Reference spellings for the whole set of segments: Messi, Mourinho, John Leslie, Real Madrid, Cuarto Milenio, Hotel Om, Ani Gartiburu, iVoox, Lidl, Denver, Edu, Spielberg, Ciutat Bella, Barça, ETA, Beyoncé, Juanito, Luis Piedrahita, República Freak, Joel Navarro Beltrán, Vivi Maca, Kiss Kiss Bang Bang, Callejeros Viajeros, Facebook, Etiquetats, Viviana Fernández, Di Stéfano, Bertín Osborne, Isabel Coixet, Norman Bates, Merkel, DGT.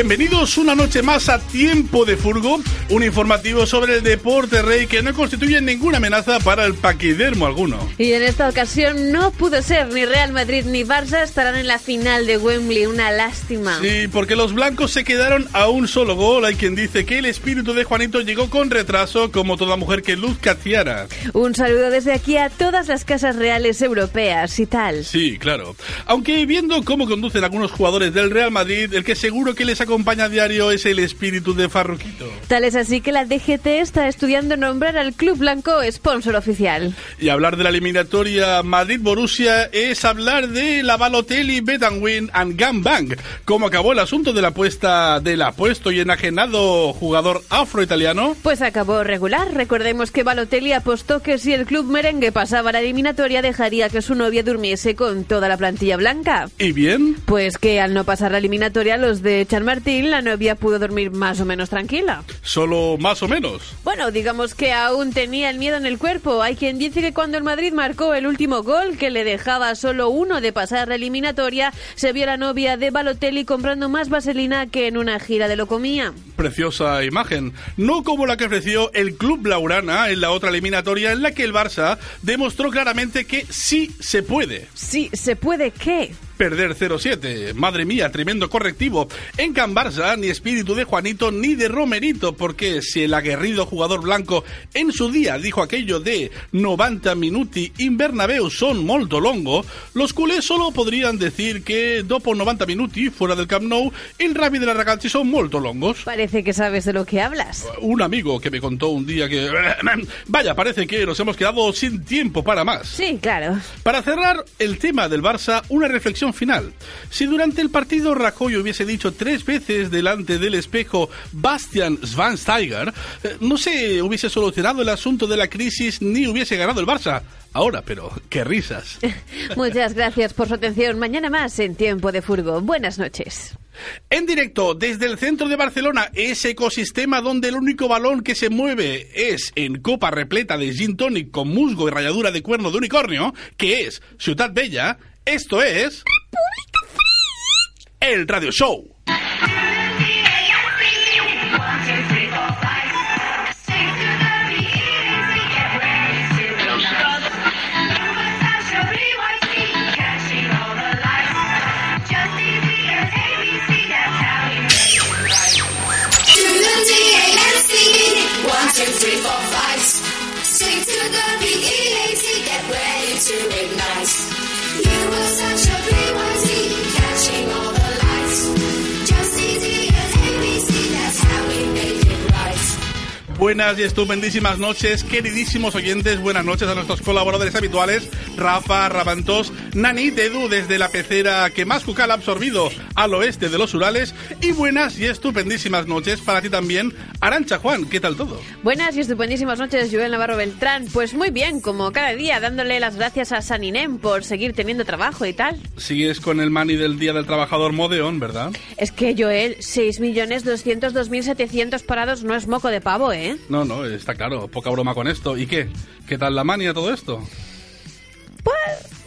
Bienvenidos una noche más a Tiempo de Furgo, un informativo sobre el deporte rey que no constituye ninguna amenaza para el paquidermo alguno. Y en esta ocasión no pudo ser, ni Real Madrid ni Barça estarán en la final de Wembley, una lástima. Sí, porque los blancos se quedaron a un solo gol, hay quien dice que el espíritu de Juanito llegó con retraso como toda mujer que luzca tiara. Un saludo desde aquí a todas las casas reales europeas y tal. Sí, claro. Aunque viendo cómo conducen algunos jugadores del Real Madrid, el que seguro que les acompaña a diario es el espíritu de Farruquito. Tal es así que la DGT está estudiando nombrar al Club Blanco sponsor oficial. Y hablar de la eliminatoria Madrid-Borussia es hablar de la Balotelli, Bet and Win and Gang Bang. Cómo acabó el asunto de la apuesta del apuesto y enajenado jugador afro-italiano. Pues acabó regular. Recordemos que Balotelli apostó que si el club merengue pasaba la eliminatoria dejaría que su novia durmiese con toda la plantilla blanca. ¿Y bien? Pues que al no pasar la eliminatoria los de Charmar Martín, la novia pudo dormir más o menos tranquila. ¿Solo más o menos? Bueno, digamos que aún tenía el miedo en el cuerpo. Hay quien dice que cuando el Madrid marcó el último gol, que le dejaba solo uno de pasar la eliminatoria, se vio la novia de Balotelli comprando más vaselina que en una gira de Locomía. Preciosa imagen. No como la que ofreció el club blaugrana en la otra eliminatoria, en la que el Barça demostró claramente que sí se puede. ¿Sí se puede qué? Perder 0-7. Madre mía, tremendo correctivo. En Can Barça, ni espíritu de Juanito ni de Romerito, porque si el aguerrido jugador blanco en su día dijo aquello de 90 minuti in Bernabéu son molto longo, los culés solo podrían decir que dopo 90 minuti fuera del Camp Nou el rugby de la ragazzi son molto longos. Parece que sabes de lo que hablas. Un amigo que me contó un día que... Vaya, parece que nos hemos quedado sin tiempo para más. Sí, claro. Para cerrar el tema del Barça, una reflexión final. Si durante el partido Rajoy hubiese dicho 3 veces delante del espejo Bastian Schweinsteiger, no se hubiese solucionado el asunto de la crisis ni hubiese ganado el Barça. Ahora, pero qué risas. Muchas gracias por su atención. Mañana más en Tiempo de Furgo. Buenas noches. En directo desde el centro de Barcelona, ese ecosistema donde el único balón que se mueve es en copa repleta de gin tonic con musgo y ralladura de cuerno de unicornio, que es Ciutat Bella. Esto es... ¡República Freak! El Radio Show. Buenas y estupendísimas noches, queridísimos oyentes. Buenas noches a nuestros colaboradores habituales, Rafa Raventós, Nanit, Edu, desde la pecera que más cucal ha absorbido al oeste de los Urales. Y buenas y estupendísimas noches para ti también, Arantxa Juan, ¿qué tal todo? Buenas y estupendísimas noches, Joel Navarro Beltrán. Pues muy bien, como cada día, dándole las gracias a San Inem por seguir teniendo trabajo y tal. Sigues con el mani del Día del Trabajador Modeón, ¿verdad? Es que, Joel, 6.202.700 parados no es moco de pavo, ¿eh? No, no, está claro, poca broma con esto. ¿Y qué? ¿Qué tal la manía todo esto? Pues,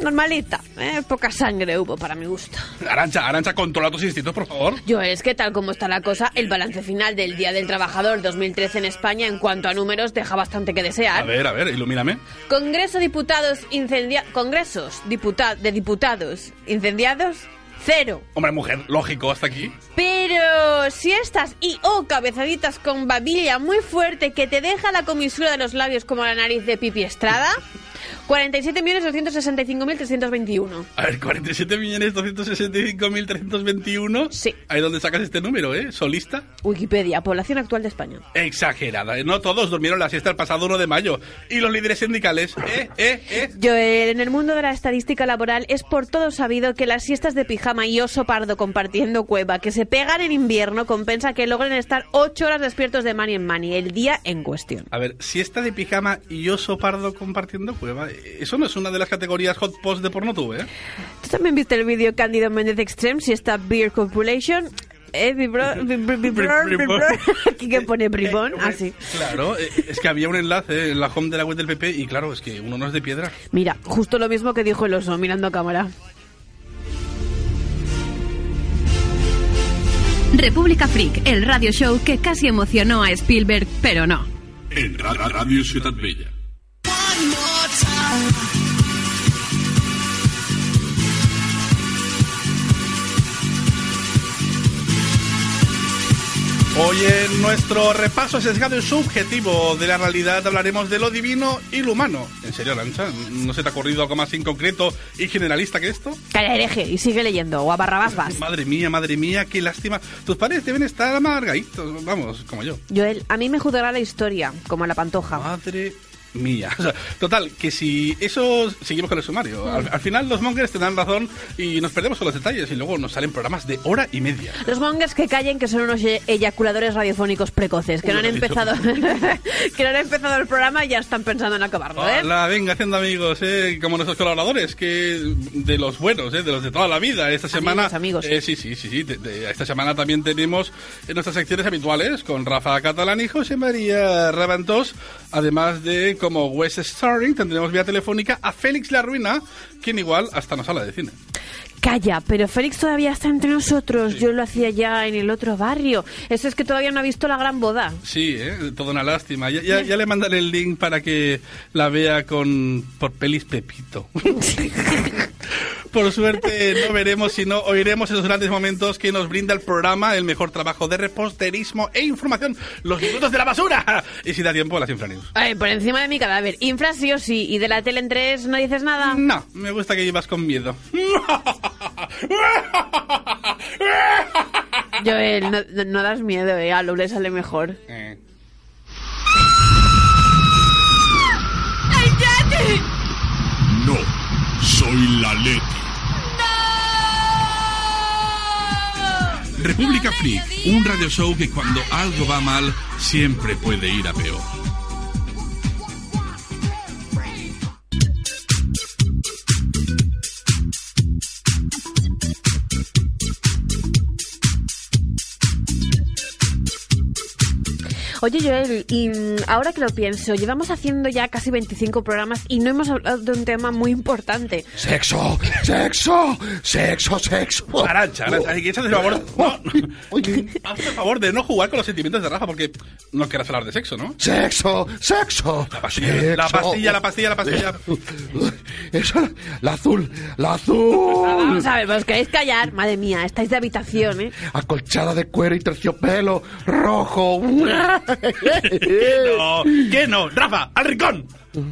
normalita, ¿eh? Poca sangre hubo para mi gusto. Arantxa, controla tus instintos, por favor. Yo es que tal como está la cosa, el balance final del Día del Trabajador 2013 en España en cuanto a números deja bastante que desear. A ver, ilumíname. Congresos de diputados incendiados... 0. Hombre, mujer, lógico, hasta aquí. Pero si estas y o cabezaditas con babilla muy fuerte que te deja la comisura de los labios como la nariz de Pipi Estrada, 47.265.321. A ver, 47.265.321. Sí. Ahí donde sacas este número, ¿eh? Solista. Wikipedia, población actual de España. Exagerada, ¿eh? No todos durmieron la siesta el pasado 1 de mayo. Y los líderes sindicales, Joel, en el mundo de la estadística laboral es por todo sabido que las siestas de pijama y oso pardo compartiendo cueva que se pegan en invierno compensa que logren estar 8 horas despiertos de mani en mani el día en cuestión. A ver, siesta de pijama y oso pardo compartiendo cueva. Eso no es una de las categorías hot post de PornoTube, ¿eh? ¿Tú también viste el vídeo Cándido Méndez Extreme, si está Beer Compilation? Aquí que pone bribón, así. Claro, es que había un enlace en la home de la web del PP y claro, es que uno no es de piedra. Mira, justo lo mismo que dijo el oso, mirando a cámara. República Freak, el radio show que casi emocionó a Spielberg, pero no. En Radio Ciutat Bella. Hoy en nuestro repaso sesgado y subjetivo de la realidad hablaremos de lo divino y lo humano. ¿En serio, Arantxa? ¿No se te ha ocurrido algo más inconcreto y generalista que esto? Calla, hereje, y sigue leyendo, o a Barrabás vas. Madre mía, qué lástima. Tus padres deben estar amargaditos, vamos, como yo. Joel, a mí me juzgará la historia, como a la Pantoja. Madre mía. O sea, total, que si eso... Seguimos con el sumario. Al final los mongers tendrán razón y nos perdemos con los detalles y luego nos salen programas de hora y media. Los mongers que callen, que son unos eyaculadores radiofónicos precoces, que que no han empezado el programa y ya están pensando en acabarlo, ¿eh? La vengación, amigos, como nuestros colaboradores, que de los buenos, de los de toda la vida. Esta semana... Amigos. Sí. Esta semana también tenemos nuestras secciones habituales con Rafa Catalán y José María Raventós, además de... Como West Starring tendremos vía telefónica a Félix La Ruina, quien igual hasta nos habla de cine. Calla, pero Félix todavía está entre nosotros. Sí. Yo lo hacía ya en el otro barrio. Eso es que todavía no ha visto La Gran Boda. Sí, toda una lástima. Ya le mandaré el link para que la vea por pelis Pepito. Por suerte no veremos, sino oiremos esos grandes momentos que nos brinda el programa, el mejor trabajo de reposterismo e información, los minutos de la basura. Y si da tiempo, las infranews. Por encima de mi cadáver. Infra sí o sí. ¿Y de la tele en 3 no dices nada? No, me gusta que llevas con miedo. Joel, no das miedo, a Lu le sale mejor. ¡Ay, Yati! No, soy la Leti. ¡No! República Freak, un radio show que cuando algo va mal, siempre puede ir a peor. Oye, Joel, y ahora que lo pienso, llevamos haciendo ya casi 25 programas y no hemos hablado de un tema muy importante. ¡Sexo! Arantxa, hazte el favor de no jugar con los sentimientos de Rafa, porque no querrás hablar de sexo, ¿no? ¡Sexo! La pastilla. Esa, la azul. Vamos a ver, ¿os queréis callar? Madre mía, estáis de habitación, ¿eh? Acolchada de cuero y terciopelo, rojo... ¿Qué no? Rafa, al rincón.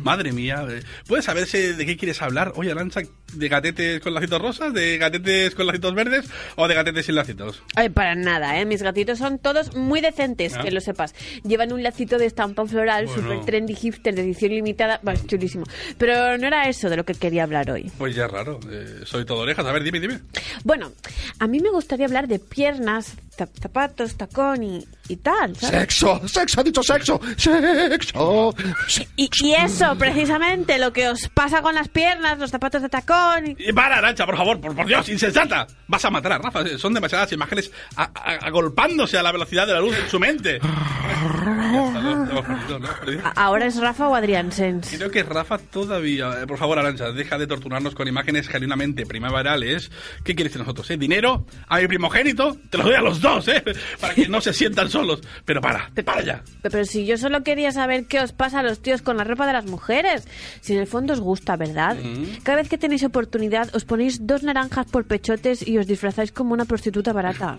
Madre mía, ¿puedes saberse de qué quieres hablar? Oye, Arantxa, ¿de gatetes con lacitos rosas? ¿De gatetes con lacitos verdes? ¿O de gatetes sin lacitos? Para nada, mis gatitos son todos muy decentes, que lo sepas. Llevan un lacito de estampa floral, super trendy hipster, de edición limitada, chulísimo. Pero no era eso de lo que quería hablar hoy. Pues ya es raro, soy todo orejas, a ver, dime. Bueno, a mí me gustaría hablar de piernas, zapatos, tacón y tal, ¿sabes? ¡Sexo! Y eso, precisamente, lo que os pasa con las piernas, los zapatos de tacón... Y para, Arantxa, por favor, por Dios, insensata. Vas a matar a Rafa, son demasiadas imágenes agolpándose a la velocidad de la luz en su mente. ¿Ahora es Rafa o Adrián Sens? Creo que es Rafa todavía. Por favor, Arantxa, deja de torturarnos con imágenes genuinamente primaverales. ¿Qué quieres de nosotros, ¿Dinero? ¿A mi primogénito? Te lo doy a los dos, para que no se sientan solos. Pero para ya. Pero si yo solo quería saber qué os pasa a los tíos con la ropa de las mujeres. Si en el fondo os gusta, ¿verdad? Cada vez que tenéis oportunidad, os ponéis dos naranjas por pechotes y os disfrazáis como una prostituta barata.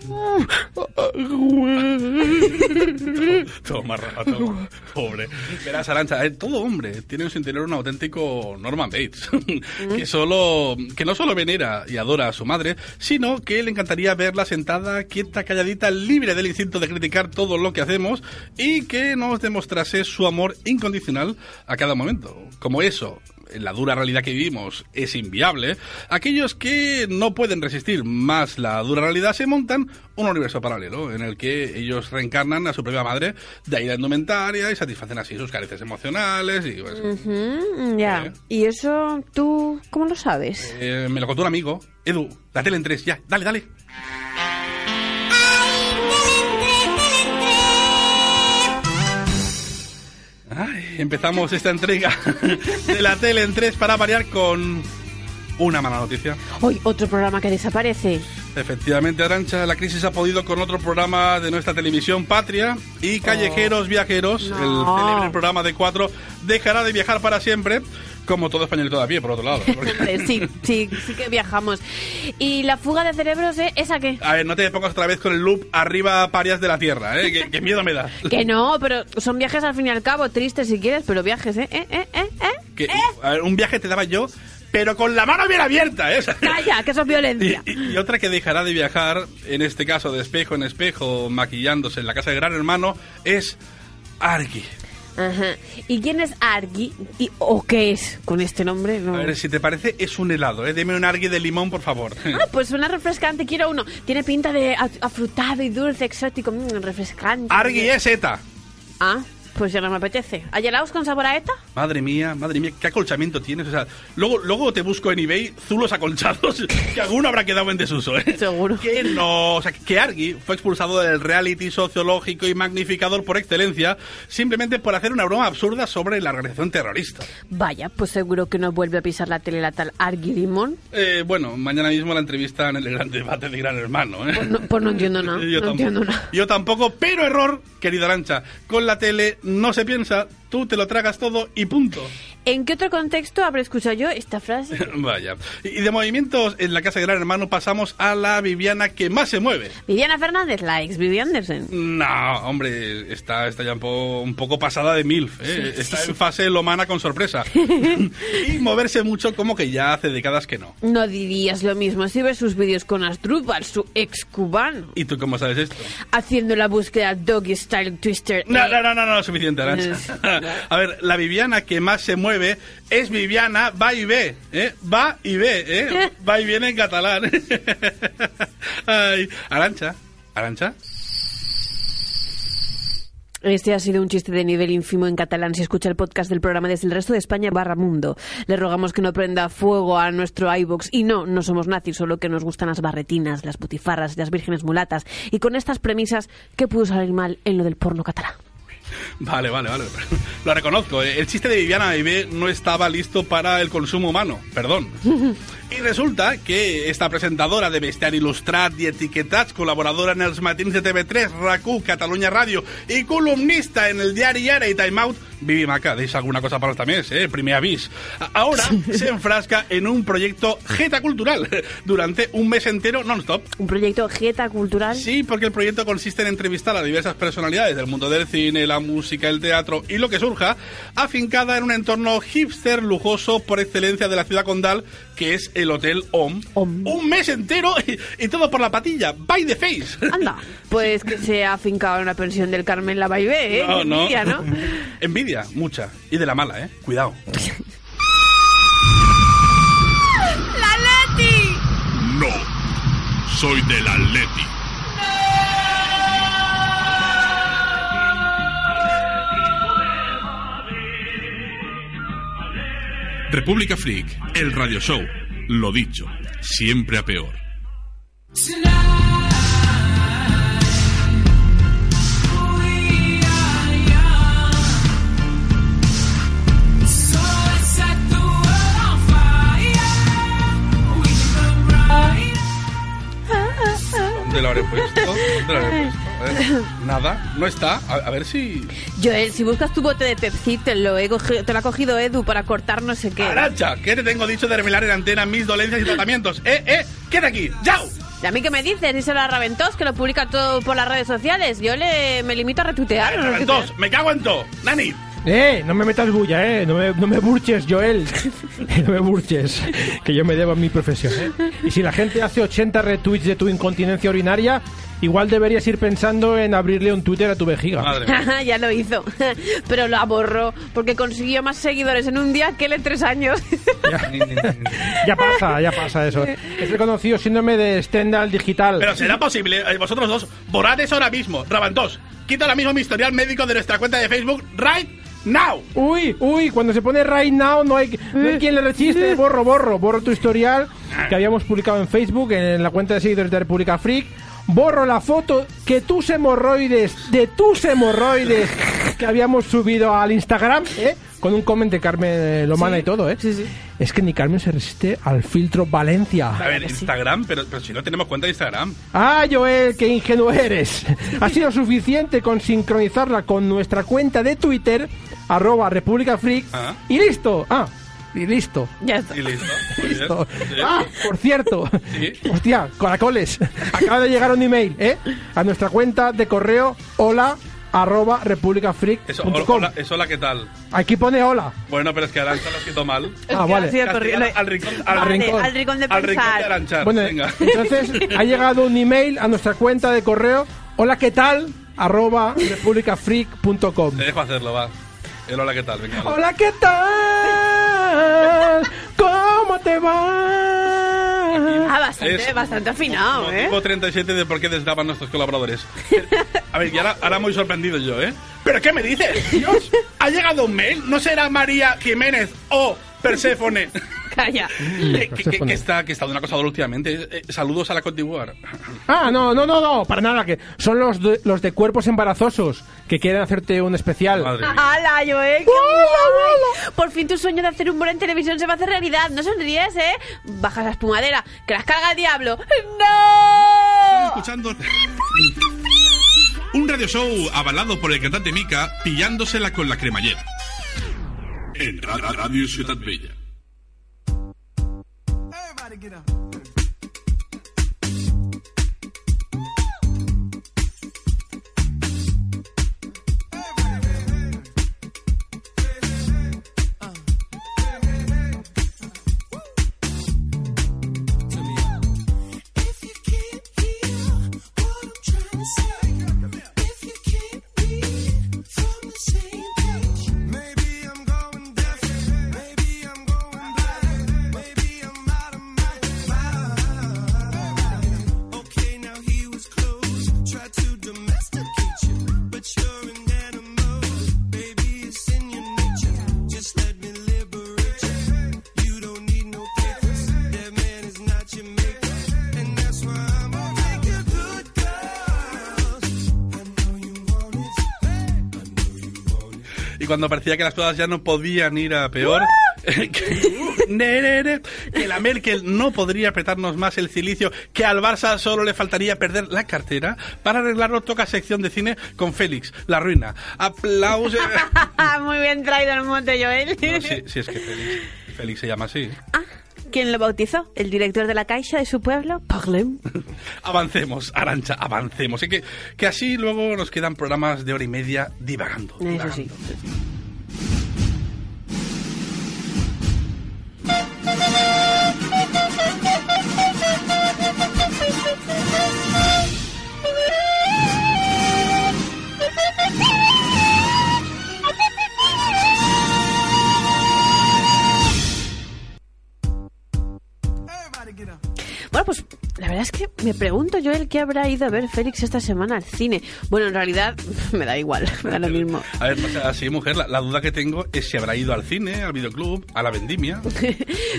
Toma, Rafa, toma. Pobre. Verás, Arantxa, todo hombre tiene en su interior un auténtico Norman Bates, que no solo venera y adora a su madre, sino que le encantaría verla sentada, quieta, calladita, libre del instinto de criticar todo lo que hacemos y que nos demostrase su amor incondicional a cada momento. Como eso, en la dura realidad que vivimos es inviable, aquellos que no pueden resistir más la dura realidad se montan un universo paralelo en el que ellos reencarnan a su propia madre, de ahí la indumentaria, y satisfacen así sus carencias emocionales y pues, ¿Y eso tú cómo lo sabes? Me lo contó un amigo. Edu, la tele en 3, ya, dale. Empezamos esta entrega de la tele en 3 para variar con una mala noticia. Hoy otro programa que desaparece. Efectivamente, Arantxa, la crisis ha podido con otro programa de nuestra televisión Patria y Callejeros Viajeros, el célebre programa de 4, dejará de viajar para siempre, como todo español todavía, por otro lado. Porque... sí que viajamos. ¿Y la fuga de cerebros, esa qué? A ver, no te pongas otra vez con el loop arriba parias de la tierra, ¿eh? ¿Qué miedo me da? Que no, pero son viajes al fin y al cabo, tristes si quieres, pero viajes, a ver, un viaje te daba yo... Pero con la mano bien abierta, ¿eh? ¡Calla, que eso es violencia! Y otra que dejará de viajar, en este caso de espejo en espejo, maquillándose en la casa de Gran Hermano, es Argi. Ajá. ¿Y quién es Argi? ¿O qué es con este nombre? No. A ver, si te parece, es un helado, ¿eh? Deme un Argi de limón, por favor. Ah, pues suena refrescante, quiero uno. Tiene pinta de afrutado y dulce, exótico, refrescante. Argi es ETA. Ah, pues ya no me apetece. ¿Hay helados con sabor a ETA? Madre mía, qué acolchamiento tienes. O sea, luego te busco en eBay zulos acolchados que alguno habrá quedado en desuso, ¿eh? Seguro. Que no. O sea, que Argi fue expulsado del reality sociológico y magnificador por excelencia simplemente por hacer una broma absurda sobre la organización terrorista. Vaya, pues seguro que no vuelve a pisar la tele la tal Argi Limón. Bueno, mañana mismo la entrevista en el gran debate de Gran Hermano, ¿eh? Pues no entiendo nada. Yo tampoco, pero error, querida Arantxa. Con la tele... No se piensa, tú te lo tragas todo y punto. ¿En qué otro contexto habré escuchado yo esta frase? Vaya. Y de movimientos en la casa de Gran Hermano pasamos a la Viviana que más se mueve. Viviana Fernández, la ex Vivi Andersen. No, hombre, está ya un poco pasada de MILF, ¿eh? Sí, está en fase lomana con sorpresa. Y moverse mucho como que ya hace décadas que no. No dirías lo mismo si ves sus vídeos con Asdrúbal, su ex cubano. ¿Y tú cómo sabes esto? Haciendo la búsqueda Doggy Style Twister. No, suficiente, Arantxa. A ver, la Viviana que más se mueve es Viviana Valvé, ¿eh? Va y ve, ¿eh? Va y viene en catalán. Ay, Arantxa. Este ha sido un chiste de nivel ínfimo en catalán. Si escucha el podcast del programa desde el resto de España /mundo. Le rogamos que no prenda fuego a nuestro iVoox. Y no somos nazis, solo que nos gustan las barretinas, las putifarras, las vírgenes mulatas. Y con estas premisas, ¿qué pudo salir mal en lo del porno catalán? Vale. Lo reconozco. El chiste de Viviana Valvé no estaba listo para el consumo humano. Perdón. Y resulta que esta presentadora de Bestiar Il·lustrat i Etiquetats, col·laboradora en els matins de TV3, RAC1, Catalunya Ràdio y columnista en el diari Ara y Time Out, Vivi Maca, deis alguna cosa para este mes, ¿eh? Primer avís. Ahora se enfrasca en un proyecto jeta cultural durante un mes entero non-stop. ¿Un proyecto jeta cultural? Sí, porque el proyecto consiste en entrevistar a diversas personalidades del mundo del cine, la música, el teatro y lo que surja, afincada en un entorno hipster lujoso por excelencia de la ciudad condal, que es el Hotel OM. Un mes entero y todo por la patilla, by the face. Anda, pues que se ha afincado en la pensión del Carmen La Valvé, ¿eh? No. Envidia, ¿no? Envidia, mucha. Y de la mala, ¿eh? Cuidado. ¡La Leti! No, soy de la Leti. República Freak, el radio show. Lo dicho, siempre a peor. ¿Dónde lo habré puesto? Nada, no está. A ver si... Joel, si buscas tu bote de Pepsi, te lo ha cogido Edu para cortar no sé qué. Arantxa, ¿qué te tengo dicho de revelar en antena mis dolencias y tratamientos? Quédate aquí, ¡yau! ¿Y a mí qué me dices? Díselo a Raventós, que lo publica todo por las redes sociales. Yo me limito a retuitear. Raventós, me cago en todo. Nani. No me metas bulla, no me burches, Joel. No me burches, que yo me debo a mi profesión, ¿eh? Y si la gente hace 80 retweets de tu incontinencia urinaria, igual deberías ir pensando en abrirle un Twitter a tu vejiga. Madre. Ya lo hizo, pero lo borró porque consiguió más seguidores en un día que él en 3 años. Ya pasa eso. Es el conocido síndrome de Stendhal digital. Pero será posible, vosotros dos, borrad eso ahora mismo. Raventós, quita ahora mismo mi historial médico de nuestra cuenta de Facebook, right now. Uy, cuando se pone right now no hay quien le resiste. Borro tu historial que habíamos publicado en Facebook, en la cuenta de seguidores de República Freak, borro la foto que tus hemorroides, de tus hemorroides que habíamos subido al Instagram, ¿eh? Con un comment de Carmen Lomana, sí, y todo, ¿eh? Sí, sí. Es que ni Carmen se resiste al filtro Valencia. A ver, Instagram, pero si no tenemos cuenta de Instagram. ¡Ah, Joel, qué ingenuo eres! Ha sido suficiente con sincronizarla con nuestra cuenta de Twitter, @RepúblicaFreak, ah, y listo. Ah, y listo. Ya está. Y listo. Listo. ¿Sí? Ah, por cierto. ¿Sí? Hostia, caracoles. Acaba de llegar un email, ¿eh? A nuestra cuenta de correo, hola@republicafreak.com. Es hola, ¿qué tal? Aquí pone hola. Bueno, pero es que Arantxa lo ha escrito mal. Ah, vale. Al rincón de pensar. Al rincón de Arantxa. Bueno, venga. Entonces, ha llegado un email a nuestra cuenta de correo, hola, ¿qué tal? @republicafreak.com. Te dejo hacerlo, va. El hola, ¿qué tal? Venga, hola, ¿qué tal? ¿Cómo te va? Ah, bastante afinado, ¿eh? Tipo 37 de por qué desdaban nuestros colaboradores. A ver, y ahora muy sorprendido yo, ¿eh? ¿Pero qué me dices? Dios, ha llegado un mail. ¿No será María Jiménez o Perséfone? Calla. Que está de una cosa últimamente. Saludos a la Contiguar. Ah, no, para nada, que son los de cuerpos embarazosos que quieren hacerte un especial. ¡Hala, Joel! Por fin tu sueño de hacer humor en televisión se va a hacer realidad. No sonríes, ¿eh? Bajas la espumadera, que las carga el diablo. ¡No! Estoy escuchando un radio show avalado por el cantante Mika pillándosela con la cremallera. En Radio Ciutat Bella. Get up. Y cuando parecía que las cosas ya no podían ir a peor, que la Merkel no podría apretarnos más el cilicio, que al Barça solo le faltaría perder la cartera, para arreglarlo toca sección de cine con Félix La Ruina. Aplausos. Muy bien traído el monte, Joel. No, sí, es que Félix se llama así. Ah, ¿quién lo bautizó? ¿El director de la Caixa de su pueblo? Parlem. Avancemos, Arantxa, avancemos. Que así luego nos quedan programas de hora y media divagando. Eso divagando. Sí. Bueno, pues la verdad es que me pregunto, Joel, ¿qué habrá ido a ver Félix esta semana al cine? Bueno, en realidad me da igual, me da lo mismo. A ver, así, mujer, la duda que tengo es si habrá ido al cine, al videoclub, a la vendimia.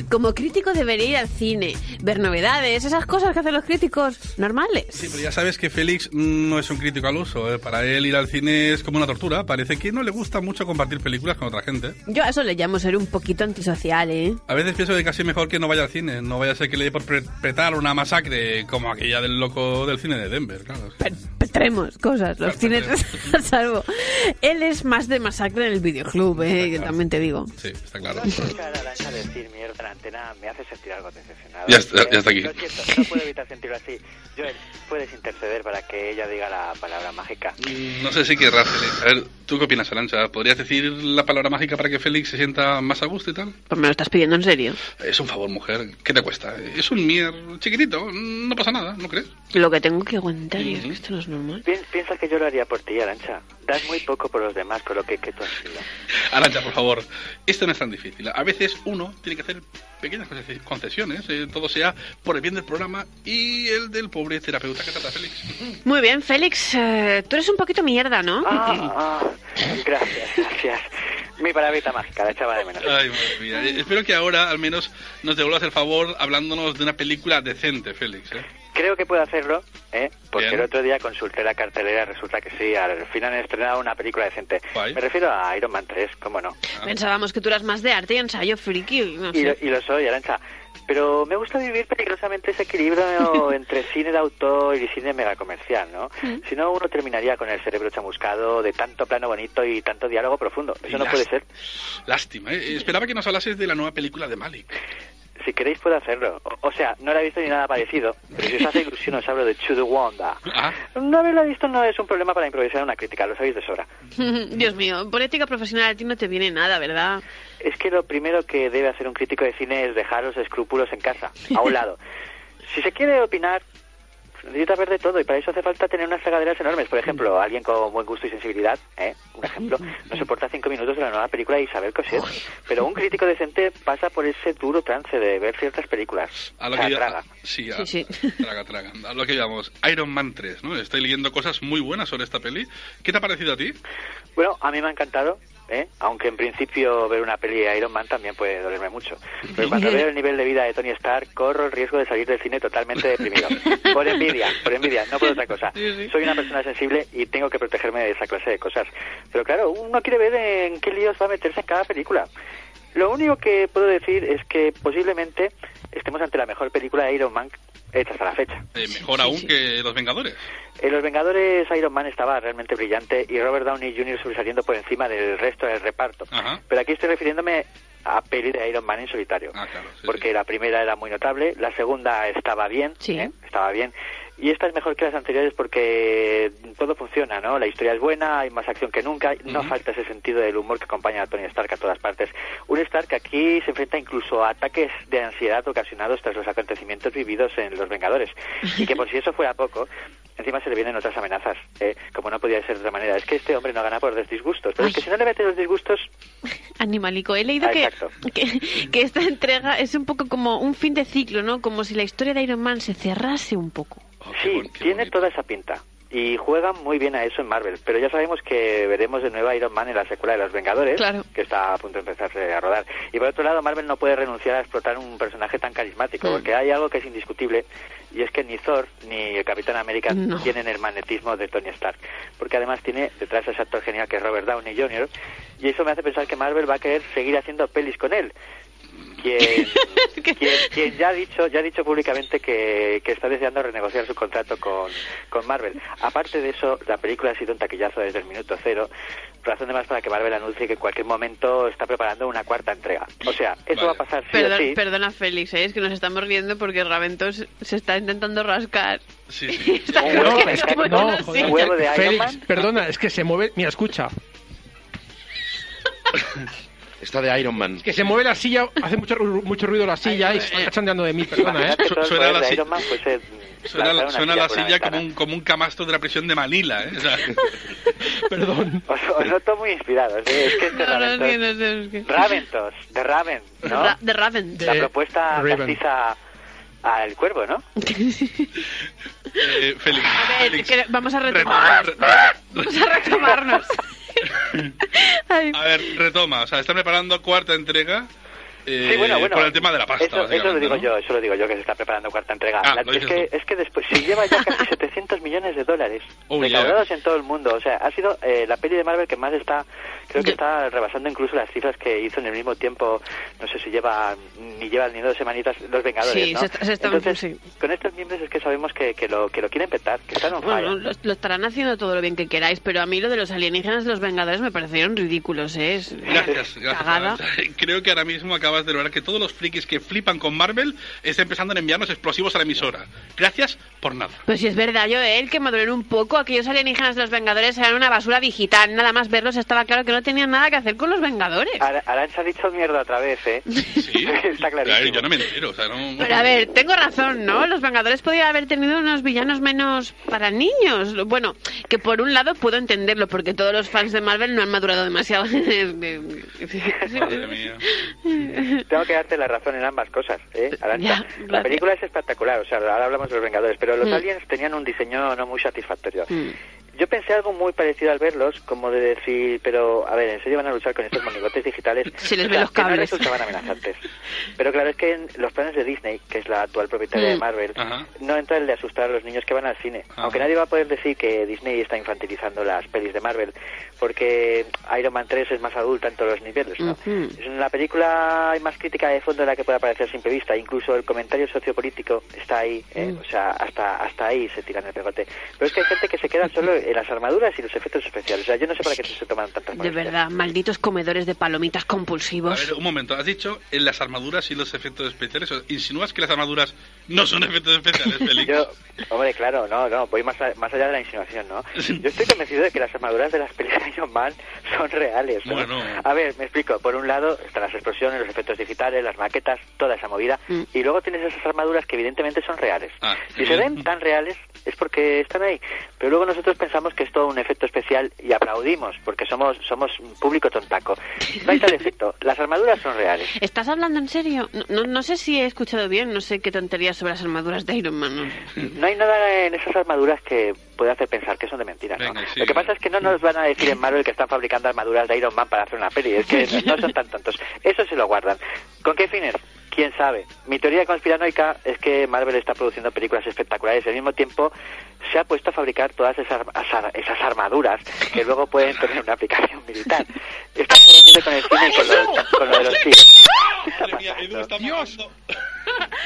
Como crítico debería ir al cine, ver novedades, esas cosas que hacen los críticos normales. Sí, pero ya sabes que Félix no es un crítico al uso, ¿eh? Para él ir al cine es como una tortura. Parece que no le gusta mucho compartir películas con otra gente. Yo a eso le llamo ser un poquito antisocial, ¿eh? A veces pienso que casi mejor que no vaya al cine. No vaya a ser que le dé por perpetrar una masacre como aquella del loco del cine de Denver, claro. Petremos cosas, los cines a salvo. Él es más de masacre en el videoclub, que también te digo. Sí, está claro. A decir mierda en antena me hace sentir algo decepcionado. Ya está aquí. Lo siento, no puedo evitar sentirlo así. Joel, ¿puedes interceder para que ella diga la palabra mágica? No sé si querrás, Félix. A ver, ¿tú qué opinas, Arantxa? ¿Podrías decir la palabra mágica para que Félix se sienta más a gusto y tal? Pues me lo estás pidiendo en serio. Es un favor, mujer. ¿Qué te cuesta? Es un mier chiquitito. No pasa nada, ¿no crees? Lo que tengo que aguantar es que esto no es normal. Piensa que yo lo haría por ti, Arantxa. Das muy poco por los demás, por lo que tú has sido. Arantxa, por favor, esto no es tan difícil. A veces uno tiene que hacer pequeñas concesiones, todo sea por el bien del programa y el del pobre terapeuta que trata a Félix. Muy bien, Félix, tú eres un poquito mierda, ¿no? Gracias. Mi palabrita mágica, la echaba de menos. Ay, madre mía. Espero que ahora al menos nos devuelvas el favor hablándonos de una película decente, Félix, ¿eh? Creo que puede hacerlo, porque bien. El otro día consulté la cartelera, resulta que sí, al final han estrenado una película decente. Bye. Me refiero a Iron Man 3, cómo no. Pensábamos que tú eras más de arte y ensayo, friki. No sé. y lo soy, Arantxa. Pero me gusta vivir peligrosamente ese equilibrio entre cine de autor y cine megacomercial, ¿no? Si no, uno terminaría con el cerebro chamuscado de tanto plano bonito y tanto diálogo profundo. Eso no puede ser. Lástima, Esperaba que nos hablases de la nueva película de Malik. Si queréis puedo hacerlo. O sea, no la he visto ni nada parecido. Pero si os hace ilusión os hablo de Chuduwanda. ¿Ah? No haberla visto no es un problema para improvisar una crítica, lo sabéis de sobra. Dios mío, por ética profesional a ti no te viene nada, ¿verdad? Es que lo primero que debe hacer un crítico de cine es dejar los escrúpulos en casa, a un lado. Si se quiere opinar, necesita ver de todo y para eso hace falta tener unas fregaderas enormes. Por ejemplo, alguien con buen gusto y sensibilidad, un ejemplo, no soporta 5 minutos de la nueva película de Isabel Coixet. Pero un crítico decente pasa por ese duro trance de ver ciertas películas. Traga. A lo que llamamos Iron Man 3, ¿no? Estoy leyendo cosas muy buenas sobre esta peli. ¿Qué te ha parecido a ti? Bueno, a mí me ha encantado. Aunque en principio ver una peli de Iron Man también puede dolerme mucho. Pero cuando veo el nivel de vida de Tony Stark, corro el riesgo de salir del cine totalmente deprimido. Por envidia, no por otra cosa. Soy una persona sensible y tengo que protegerme de esa clase de cosas. Pero claro, uno quiere ver en qué líos va a meterse en cada película. Lo único que puedo decir es que posiblemente estemos ante la mejor película de Iron Man hecha hasta la fecha. Mejor aún que Los Vengadores. En Los Vengadores Iron Man estaba realmente brillante y Robert Downey Jr. sobresaliendo por encima del resto del reparto. Ajá. Pero aquí estoy refiriéndome a peli de Iron Man en solitario. Porque la primera era muy notable, la segunda estaba bien, y esta es mejor que las anteriores porque todo funciona, ¿no? La historia es buena, hay más acción que nunca, no falta ese sentido del humor que acompaña a Tony Stark a todas partes. Un Stark que aquí se enfrenta incluso a ataques de ansiedad ocasionados tras los acontecimientos vividos en Los Vengadores. Y que por si eso fuera poco, encima se le vienen otras amenazas, como no podía ser de otra manera. Es que este hombre no gana por los disgustos, pero es que si no le meten los disgustos... Animalico, he leído que esta entrega es un poco como un fin de ciclo, ¿no? Como si la historia de Iron Man se cerrase un poco. Tiene toda esa pinta y juegan muy bien a eso en Marvel, pero ya sabemos que veremos de nuevo a Iron Man en la secuela de Los Vengadores, que está a punto de empezarse a rodar. Y por otro lado, Marvel no puede renunciar a explotar un personaje tan carismático, porque hay algo que es indiscutible, y es que ni Thor ni el Capitán América tienen el magnetismo de Tony Stark, porque además tiene detrás a ese actor genial que es Robert Downey Jr., y eso me hace pensar que Marvel va a querer seguir haciendo pelis con él. Quien ya ha dicho públicamente que está deseando renegociar su contrato con Marvel. Aparte de eso, la película ha sido un taquillazo desde el minuto cero, razón de más para que Marvel anuncie que en cualquier momento está preparando una cuarta entrega. O sea, eso va a pasar sí o sí. Perdona, Félix, es que nos estamos riendo porque Raventós se está intentando rascar. Sí. Joder, Félix, perdona, es que se mueve... Mira, escucha. Está de Iron Man. Es que se mueve la silla, hace mucho ruido la silla y se está chandeando de mí, perdona, Suena la silla, como un camastro de la prisión de Manila, O sea, perdón. Os noto muy inspirado, es que este Raventós, de Raven, ¿no? De Raven. La propuesta castiza al cuervo, ¿no? Félix. A ver, vamos a retomarnos. A ver, retoma, o sea, están preparando cuarta entrega por el tema de la pasta. Eso lo digo yo, que se está preparando cuarta entrega. Es que después, si lleva ya casi $700 millones recaudados en todo el mundo, o sea, ha sido la peli de Marvel que más está, creo que está rebasando incluso las cifras que hizo en el mismo tiempo, no sé si lleva ni 2 semanitas Los Vengadores, ¿no? Entonces, con estos miembros es que sabemos que lo quieren petar, que están on fire. Bueno, lo estarán haciendo todo lo bien que queráis, pero a mí lo de los alienígenas de Los Vengadores me parecieron ridículos, Gracias. Cagada. Creo que ahora mismo acabas de lograr que todos los frikis que flipan con Marvel estén empezando a enviarnos explosivos a la emisora. Gracias por nada. Pues sí, es verdad, Joel, que maduren un poco. Aquellos alienígenas de Los Vengadores eran una basura digital. Nada más verlos estaba claro que no tenían nada que hacer con Los Vengadores. Arantxa ha dicho mierda otra vez, Sí, está clarísimo. A ver, yo no me entero, Pero a ver, tengo razón, ¿no? Los Vengadores podían haber tenido unos villanos menos para niños. Bueno, que por un lado puedo entenderlo, porque todos los fans de Marvel no han madurado demasiado. Madre mía. Tengo que darte la razón en ambas cosas, Arantxa. La película es espectacular, o sea, ahora hablamos de Los Vengadores, pero los aliens tenían un diseño no muy satisfactorio. Yo pensé algo muy parecido al verlos, como de decir, pero a ver, ¿en serio van a luchar con estos monigotes digitales? Se les ven los cables. No resultaban amenazantes. Pero claro, es que en los planes de Disney, que es la actual propietaria de Marvel, no entra el de asustar a los niños que van al cine. Aunque nadie va a poder decir que Disney está infantilizando las pelis de Marvel, porque Iron Man 3 es más adulta en todos los niveles, ¿no? En la película hay más crítica de fondo de la que puede parecer simple vista. Incluso el comentario sociopolítico está ahí, o sea, hasta ahí se tiran el pegote. Pero es que hay gente que se queda solo en las armaduras y los efectos especiales. O sea, yo no sé para qué se toman tantas molestias. De verdad, malditos comedores de palomitas compulsivos. A ver, un momento, has dicho en las armaduras y los efectos especiales. ¿Insinúas que las armaduras no son efectos especiales, Félix? Yo, hombre, claro, no, voy más allá de la insinuación, ¿no? Yo estoy convencido de que las armaduras de las pelis de Iron Man son reales, ¿no? Bueno. A ver, me explico. Por un lado están las explosiones, los efectos digitales, las maquetas, toda esa movida, y luego tienes esas armaduras que evidentemente son reales. Si se ven tan reales es porque están ahí. Pero luego nosotros pensamos que es todo un efecto especial y aplaudimos, porque somos público tontaco. No hay tal efecto. Las armaduras son reales. ¿Estás hablando en serio? No sé si he escuchado bien, no sé qué tonterías sobre las armaduras de Iron Man. No hay nada en esas armaduras que puede hacer pensar que son de mentiras, ¿no? Venga, sí, lo que pasa es que no nos van a decir en Marvel que están fabricando armaduras de Iron Man para hacer una peli. Es que no son tan tontos. Eso se lo guardan. ¿Con qué fines? ¿Quién sabe? Mi teoría conspiranoica es que Marvel está produciendo películas espectaculares y al mismo tiempo se ha puesto a fabricar todas esas armaduras que luego pueden tener una aplicación militar. Está jugando con el cine y con lo de los tíos. Dios.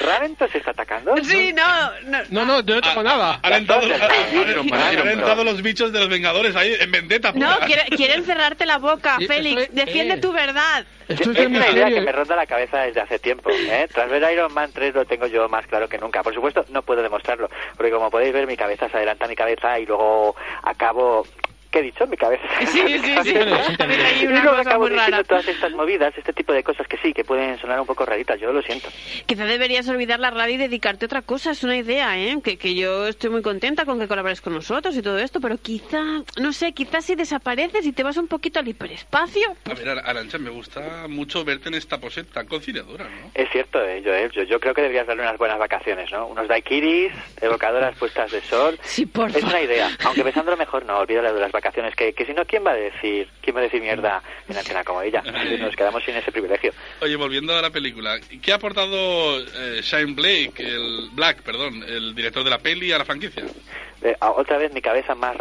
¿Raventós se está atacando? Sí, no, yo no toco nada. Han entrado los bichos de los Vengadores ahí en vendetta. No, quieren cerrarte la boca, Félix. Defiende tu verdad. Esto es una idea que me ronda la cabeza desde hace tiempo, ¿eh? Tras ver Iron Man 3 lo tengo yo más claro que nunca. Por supuesto, no puedo demostrarlo, porque como podéis ver, mi cabeza se adelanta a mi cabeza y luego acabo... ¿Qué he dicho? Mi cabeza. Sí. Y luego acabo diciendo todas estas movidas, este tipo de cosas que sí, que pueden sonar un poco raritas, yo lo siento. Quizá deberías olvidar la radio y dedicarte a otra cosa, es una idea, ¿eh? Que yo estoy muy contenta con que colabores con nosotros y todo esto, pero quizá, no sé, quizás si desapareces y te vas un poquito al hiperespacio. Pues... A ver, Arantxa, me gusta mucho verte en esta pose tan conciliadora, ¿no? Es cierto, Joel, yo creo que deberías darle unas buenas vacaciones, ¿no? Unos daiquiris, evocadoras puestas de sol. Sí, por favor. Es una idea, aunque pensándolo mejor, no, olvídale de las vacaciones, que si no, ¿quién va a decir mierda en antena como ella? Nos quedamos sin ese privilegio. Oye, volviendo a la película, ¿qué ha aportado Shane Black, el director de la peli, a la franquicia? Otra vez mi cabeza más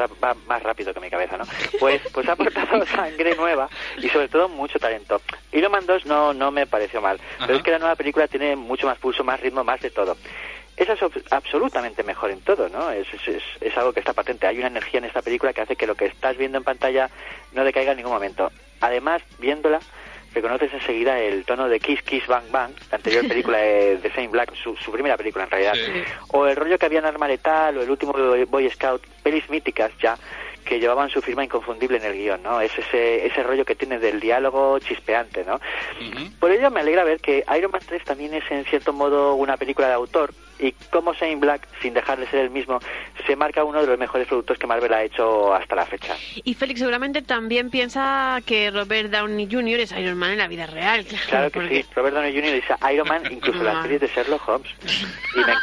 rápido que mi cabeza, ¿no? Pues ha aportado sangre nueva y sobre todo mucho talento. Iron Man 2 no me pareció mal, pero es que la nueva película tiene mucho más pulso, más ritmo, más de todo. Esa es absolutamente mejor en todo, ¿no? Es algo que está patente. Hay una energía en esta película que hace que lo que estás viendo en pantalla no decaiga en ningún momento. Además, viéndola, reconoces enseguida el tono de Kiss Kiss Bang Bang, la anterior película de Shane Black, su primera película en realidad. Sí. O el rollo que había en Arma Letal o el último Boy Scout, pelis míticas ya, que llevaban su firma inconfundible en el guión, ¿no? Es ese rollo que tiene del diálogo chispeante, ¿no? Por ello me alegra ver que Iron Man 3 también es en cierto modo una película de autor y cómo Shane Black, sin dejar de ser el mismo, se marca uno de los mejores productos que Marvel ha hecho hasta la fecha. Y Félix seguramente también piensa que Robert Downey Jr. es Iron Man en la vida real. Claro que sí, Robert Downey Jr. es Iron Man, incluso la serie de Sherlock Holmes. Y me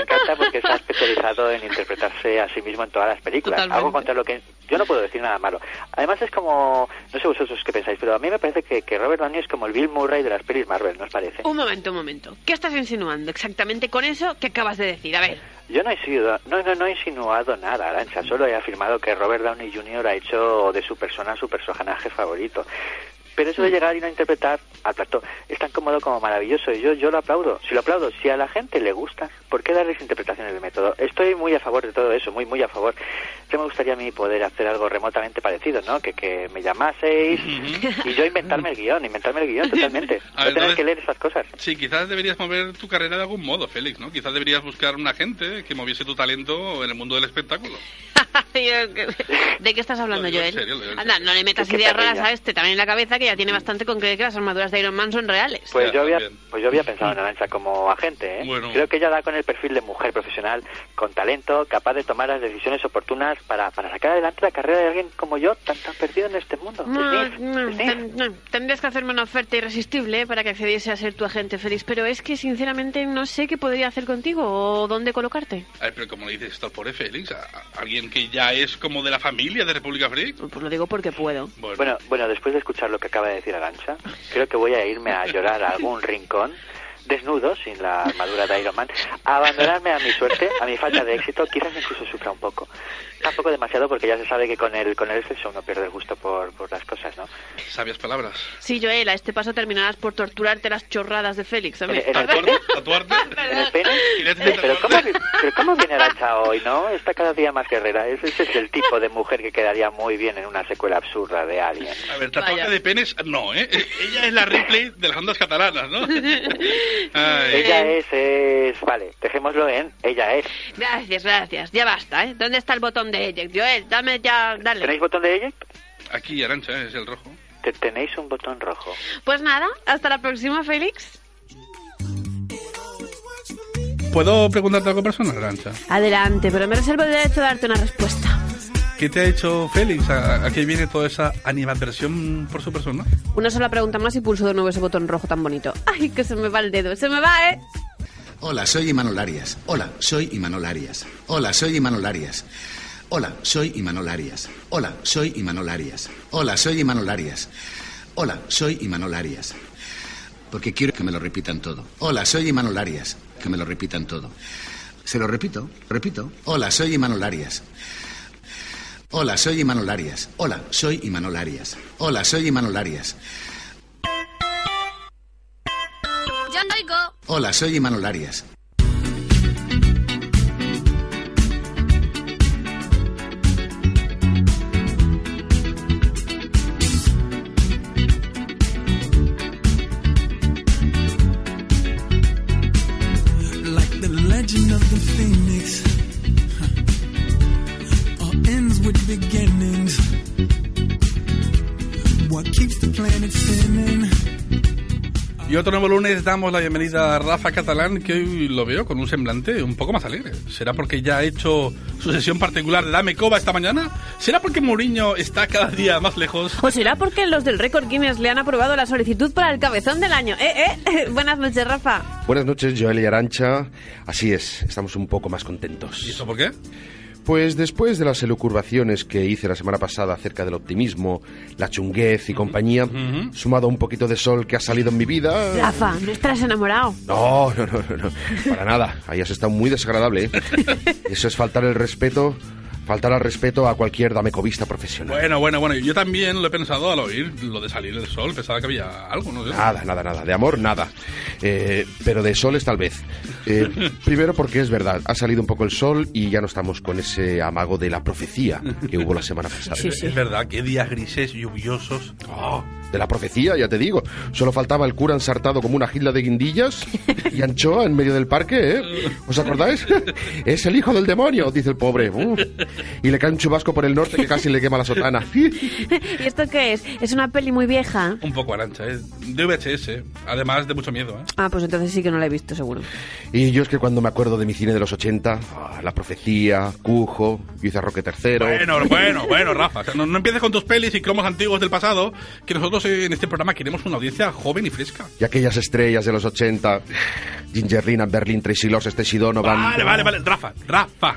encanta porque se ha especializado en interpretarse a sí mismo en todas las películas. Totalmente. Algo contra lo que yo no puedo decir nada malo. Además es como, no sé vosotros qué pensáis, pero a mí me parece que Robert Downey es como el Bill Murray de las pelis Marvel, ¿no os parece? Un momento. ¿Qué estás insinuando exactamente con eso que acabas de decir? A ver. Yo no he insinuado nada, Arantxa. Solo he afirmado que Robert Downey Jr. ha hecho de su persona su personaje favorito. Pero eso de llegar y no interpretar al plató es tan cómodo como maravilloso. Y yo lo aplaudo. Si a la gente le gusta, ¿por qué darles interpretaciones del método? Estoy muy a favor de todo eso, muy, muy a favor. Ya me gustaría a mí poder hacer algo remotamente parecido, ¿no? Que me llamaseis y yo inventarme el guión totalmente. A ver, no tener que leer esas cosas. Sí, quizás deberías mover tu carrera de algún modo, Félix, ¿no? Quizás deberías buscar un agente que moviese tu talento en el mundo del espectáculo. ¿De qué estás hablando, Joel? Serio. Anda, no le metas ideas raras a este también en la cabeza, que ya tiene bastante con creer que las armaduras de Iron Man son reales. Pues yo había pensado en Arantxa como agente, ¿eh? Bueno. Creo que ella da con el perfil de mujer profesional, con talento, capaz de tomar las decisiones oportunas para sacar adelante la carrera de alguien como yo, tan perdido en este mundo. No, tendrías que hacerme una oferta irresistible para que accediese a ser tu agente, Félix, pero es que sinceramente no sé qué podría hacer contigo o dónde colocarte. Ay, pero como le dices esto por Félix, alguien que que ya es como de la familia de República Freak. Pues lo digo porque puedo. Bueno, después de escuchar lo que acaba de decir Arantxa, creo que voy a irme a llorar a algún rincón, desnudo, sin la armadura de Iron Man, a abandonarme a mi suerte, a mi falta de éxito, quizás incluso sufra un poco. Tampoco demasiado, porque ya se sabe que con el exceso uno pierde el gusto por las cosas, ¿no? Sabias palabras. Sí, Joel, a este paso terminarás por torturarte las chorradas de Félix. ¿Tatuarte? ¿En el pene? ¿Pero cómo viene Arantxa hoy, no? Está cada día más guerrera. Ese es el tipo de mujer que quedaría muy bien en una secuela absurda de Alien. A ver, tatuaje de penes, no, ¿eh? Ella es la Ripley de las ondas catalanas, ¿no? Ay. Ella es... Vale, dejémoslo en ella es. Gracias. Ya basta, ¿eh? ¿Dónde está el botón de eject? Joel, dale. ¿Tenéis botón de eject? Aquí, Arantxa, es el rojo. Tenéis un botón rojo. Pues nada, hasta la próxima, Félix. ¿Puedo preguntarte algo personal, Arantxa? Adelante, pero me reservo el derecho de darte una respuesta. ¿Qué te ha hecho Félix? ¿A qué viene toda esa animadversión por su persona? Una sola pregunta más y pulso de nuevo ese botón rojo tan bonito. ¡Ay, que se me va el dedo! ¡Se me va, eh! Hola, soy Imanol Arias. Hola, soy Imanol Arias. Hola, soy Imanol Arias. Hola, soy Imanol Arias. Hola, soy Imanol Arias. Hola, soy Imanol Arias. Hola, soy Imanol Arias. Porque quiero que me lo repitan todo. Hola, soy Imanol Arias. Que me lo repitan todo. Se lo repito. Hola, soy Imanol Arias. Hola, soy Imanol Arias. Hola, soy Imanol Arias. Hola, soy Imanol Arias. Yo no oigo. Hola, soy Imanol Arias. Like the legend of the Phoenix. Beginnings. What keeps the planet spinning. Y otro nuevo lunes damos la bienvenida a Rafa Catalán, que hoy lo veo con un semblante un poco más alegre. ¿Será porque ya ha hecho su sesión particular la Mecoba esta mañana? ¿Será porque Mourinho está cada día más lejos? ¿O será porque los del récord Guinness le han aprobado la solicitud para el cabezón del año? Buenas noches, Rafa. Buenas noches, Joel y Arantxa. Así es, estamos un poco más contentos. ¿Y eso por qué? Pues después de las elucubraciones que hice la semana pasada acerca del optimismo, la chunguez y compañía, sumado a un poquito de sol que ha salido en mi vida... Rafa, ¿no estás enamorado? No, para nada. Ahí has estado muy desagradable, ¿eh? Eso es faltar al respeto a cualquier damecovista profesional. Bueno, yo también lo he pensado al oír lo de salir el sol, pensaba que había algo, ¿no? Nada, de amor, nada. Pero de soles tal vez. Primero porque es verdad, ha salido un poco el sol y ya no estamos con ese amago de la profecía que hubo la semana pasada. Sí. Es verdad, qué días grises, lluviosos. Oh, de la profecía, ya te digo. Solo faltaba el cura ensartado como una gilda de guindillas y anchoa en medio del parque, ¿eh? ¿Os acordáis? Es el hijo del demonio, dice el pobre. Y le cae un chubasco por el norte que casi le quema la sotana. ¿Y esto qué es? Es una peli muy vieja. Un poco, Arantxa, ¿eh? De VHS, además de mucho miedo, ¿eh? Ah, pues entonces sí que no la he visto, seguro. Y yo es que cuando me acuerdo de mi cine de los 80, La Profecía, Cujo, Guizarroque III... Bueno, Rafa, o sea, no empieces con tus pelis y cromos antiguos del pasado, que nosotros en este programa queremos una audiencia joven y fresca. Y aquellas estrellas de los 80, Gingerina, Berlín, Tracy Lords, Stacy Donovan... Vale, Rafa,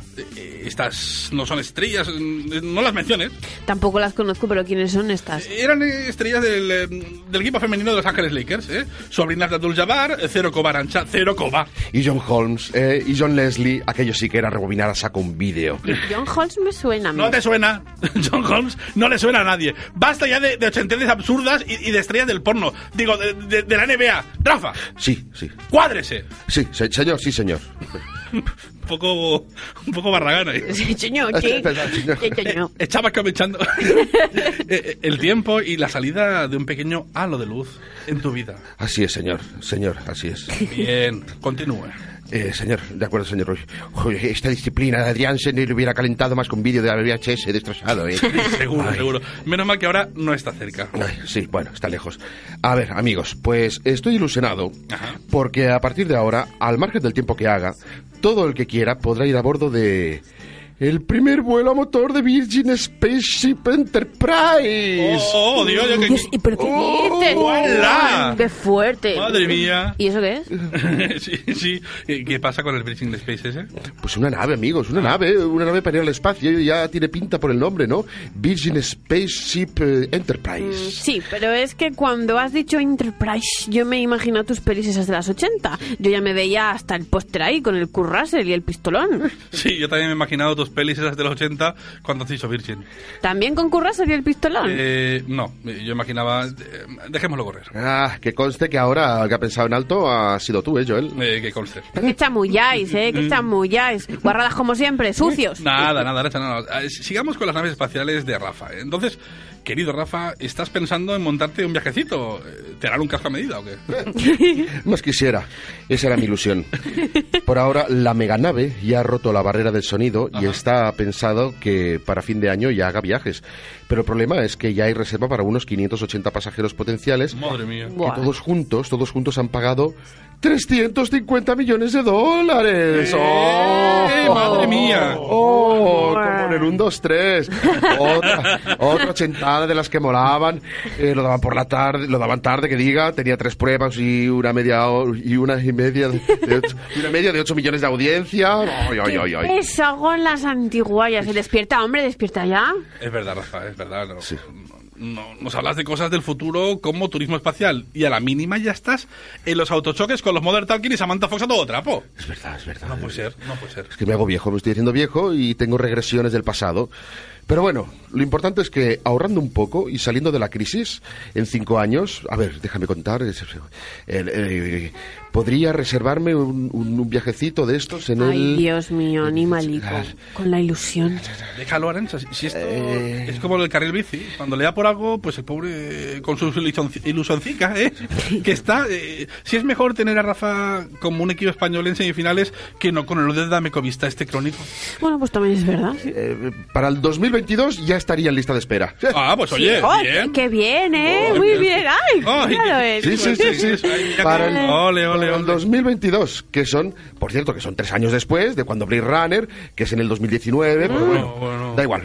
estas... No son estrellas, no las menciones. Tampoco las conozco, pero ¿quiénes son estas? Eran estrellas del equipo femenino de Los Ángeles Lakers, ¿eh? Sobrinas de Abdul Jabbar, Cero Cova. Y John Holmes, y John Leslie, aquello sí que era rebobinar a saco un vídeo. John Holmes me suena. No te suena. John Holmes no le suena a nadie. Basta ya de ochentenas absurdas y de estrellas del porno. Digo, de la NBA. Rafa. Sí. Cuádrese. Sí, señor. Un poco barragana ahí. Estaba camechando el tiempo y la salida de un pequeño halo de luz en tu vida. Así es, señor, así es. Bien, continúe. Señor, de acuerdo, señor Ruiz. Joder, esta disciplina de Adrián se le hubiera calentado más con vídeo de la VHS destrozado, ¿eh? Seguro. Menos mal que ahora no está cerca. Sí, está lejos. A ver, amigos, pues estoy ilusionado. Ajá. Porque a partir de ahora, al margen del tiempo que haga, todo el que quiera podrá ir a bordo de el primer vuelo a motor de Virgin Spaceship Enterprise. ¡Oh, oh Dios! ¿Y por qué dices? ¡Hola! ¡Qué fuerte! ¡Madre mía! ¿Y eso qué es? Sí. ¿Qué pasa con el Virgin Space ese? Pues una nave, amigos, una nave para ir al espacio. Ya tiene pinta por el nombre, ¿no? Virgin Spaceship Enterprise. Sí, pero es que cuando has dicho Enterprise, yo me imagino tus pelis esas de las 80. Yo ya me veía hasta el póster ahí con el Kurt Russell y el pistolón. Sí, yo también me he imaginado tus pelis esas de los 80 cuando has dicho Virgin. ¿También con Kurt Russell y el pistolón? No, yo imaginaba... dejémoslo correr. Ah, que conste que ahora el que ha pensado en alto ha sido tú, Joel. Que conste. Que chamulláis, que chamulláis. Guarradas como siempre, sucios. Nada. Sigamos con las naves espaciales de Rafa. Entonces, querido Rafa, ¿estás pensando en montarte un viajecito? ¿Te harán un casco a medida o qué? Más quisiera. Esa era mi ilusión. Por ahora, la meganave ya ha roto la barrera del sonido y está pensado que para fin de año ya haga viajes. Pero el problema es que ya hay reserva para unos 580 pasajeros potenciales. Madre mía. Que todos juntos han pagado $350 millones. ¡Oh! ¡Madre mía! ¡Oh! Como en un 2-3. Otra ochentada de las que molaban. Lo daban por la tarde, lo daban tarde, que diga. Tenía 3 pruebas y una media de 8 millones de audiencia. ¡Qué pesa con las antiguallas! ¿Se despierta, hombre? ¿Despierta ya? Es verdad, Rafa, es verdad. No. Sí. No, nos hablas de cosas del futuro como turismo espacial y a la mínima ya estás en los autochoques con los Modern Talking y Samantha Fox a todo trapo. Es verdad. No puede ser. Es que me hago viejo, me estoy haciendo viejo y tengo regresiones del pasado. Pero bueno, lo importante es que ahorrando un poco y saliendo de la crisis en 5 años... A ver, déjame contar. Podría reservarme un viajecito de estos en Ay, Dios mío, animalico. Con la ilusión. Déjalo, Arantxa. Si esto es como el carril bici. Cuando le da por algo, pues el pobre con sus ilusioncicas, que está... si es mejor tener a Rafa como un equipo español en semifinales que no con el Odette Damecovista este crónico. Bueno, pues también es verdad. Para el 2022 ya estaría en lista de espera. Ah, pues oye, sí, bien. ¡Qué bien, oh, muy bien! ¡Ay, claro es! Sí. Para el 2022, que son, por cierto, que son 3 años después de cuando Blade Runner, que es en el 2019, pero bueno, da igual.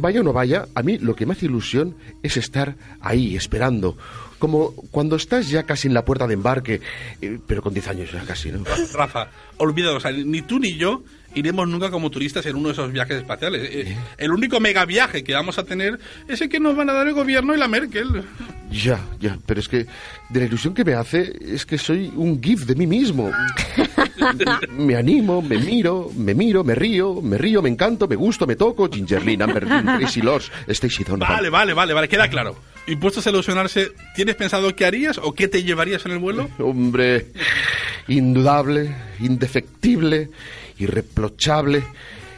Vaya o no vaya, a mí lo que me hace ilusión es estar ahí, esperando. Como cuando estás ya casi en la puerta de embarque, pero con 10 años ya casi, ¿no? Rafa, olvídalo, o sea, ni tú ni yo iremos nunca como turistas en uno de esos viajes espaciales. El único mega viaje que vamos a tener es el que nos van a dar el gobierno y la Merkel. Ya, pero es que de la ilusión que me hace es que soy un gif de mí mismo. Me animo, me miro, me río, me encanto, me gusto, me toco. Gingerlin, Amberlin, Tracy Lords, Stacy Donovan. Vale, queda claro. Y puestos a ilusionarse, ¿tienes pensado qué harías o qué te llevarías en el vuelo? Hombre, indudable, indefectible, irreprochable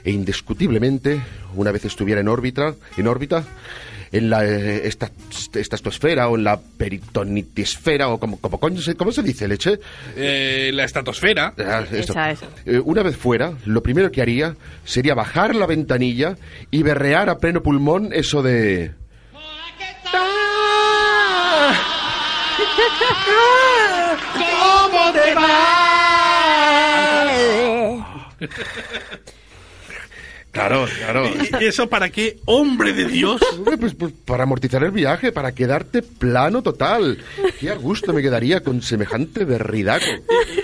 e indiscutiblemente, una vez estuviera en órbita, en la estratosfera o en la peritonitisfera o ¿cómo se dice, leche? La estratosfera. Una vez fuera, lo primero que haría sería bajar la ventanilla y berrear a pleno pulmón eso de... ¿Cómo te va? Claro. ¿Y eso para qué, hombre de Dios? Pues para amortizar el viaje, para quedarte plano total. Qué a gusto me quedaría con semejante berridaco.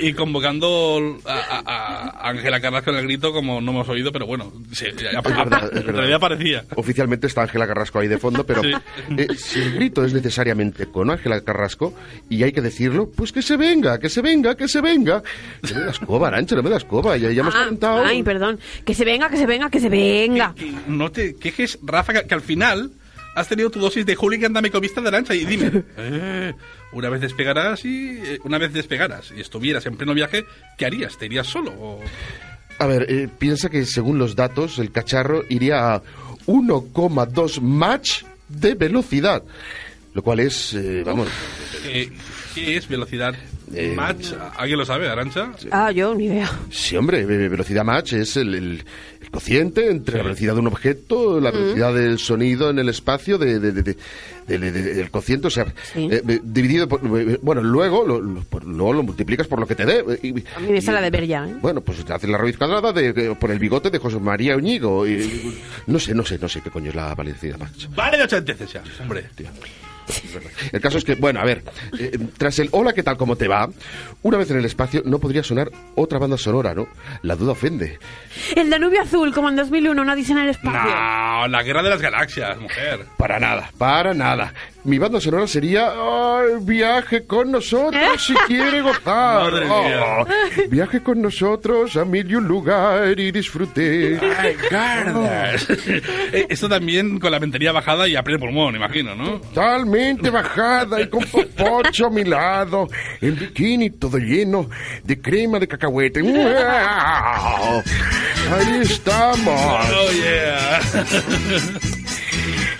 Y convocando a Ángela Carrasco en el grito, como no hemos oído, pero bueno, sí, es verdad. En realidad parecía. Oficialmente está Ángela Carrasco ahí de fondo, pero sí. Si el grito es necesariamente con Ángela Carrasco y hay que decirlo, pues que se venga. No me das coba, Arantxa, no me das coba, ya hemos comentado. Ay, perdón, que se venga. Que no te quejes, Rafa, que al final has tenido tu dosis de hooligan damecovista de Arantxa y dime, una vez despegaras y estuvieras en pleno viaje, ¿qué harías? ¿Te irías solo? O... A ver, piensa que según los datos, el cacharro iría a 1,2 Mach de velocidad, lo cual es, vamos... ¿Qué es velocidad Mach? ¿Alguien lo sabe, Arantxa? Yo ni idea. Sí, hombre, velocidad Mach es el cociente entre la velocidad de un objeto, la velocidad del sonido en el espacio, del cociente, o sea, dividido por... Bueno, luego lo multiplicas por lo que te dé. A mí me sale de ver ya, ¿eh? Bueno, pues haces la raíz cuadrada por el bigote de José María Íñigo. No sé qué coño es la validez máxima. Vale, de 8 veces ya, hombre, tío. El caso es que, bueno, a ver, tras el hola, ¿qué tal? ¿Cómo te va? Una vez en el espacio no podría sonar otra banda sonora, ¿no? La duda ofende. El Danubio Azul, como en 2001, nadie en el espacio. No, la Guerra de las Galaxias, mujer. Para nada. Mi banda sonora sería... Oh, viaje con nosotros si quiere gozar. Madre mía. Viaje con nosotros a mil y un lugar y disfrute. ¡Ay, gardas! Esto también con la ventanilla bajada y a pleno pulmón, imagino, ¿no? Totalmente bajada y con popocho a mi lado. En bikini todo lleno de crema de cacahuete. ¡Wow! ¡Ahí estamos! ¡Oh, yeah!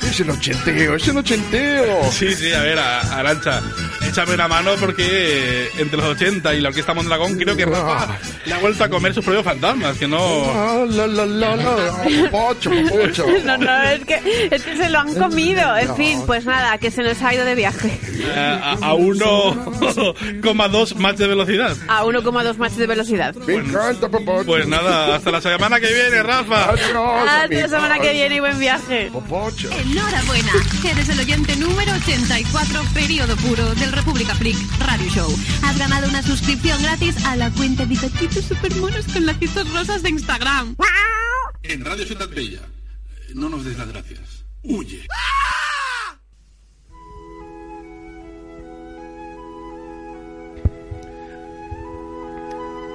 Es el ochenteo. Sí, a ver, Arantxa, échame una mano porque entre los 80 y la Orquesta Mondragón creo que Rafa le ha vuelto a comer sus propios fantasmas, que no... Pocho. No, es que se lo han comido. En fin, pues nada, que se nos ha ido de viaje. A 1,2 Mach de velocidad. A 1,2 Mach de velocidad. Me encanta, Popocho. Pues nada, hasta la semana que viene, Rafa. Adiós. Hasta la semana que viene y buen viaje. Popocho. Enhorabuena, eres el oyente número 84, periodo puro, del República Freak Radio Show. Has ganado una suscripción gratis a la cuenta de gatitos supermonos con lacitos rosas de Instagram. En Radio Ciutat Bella, no nos des las gracias. ¡Huye!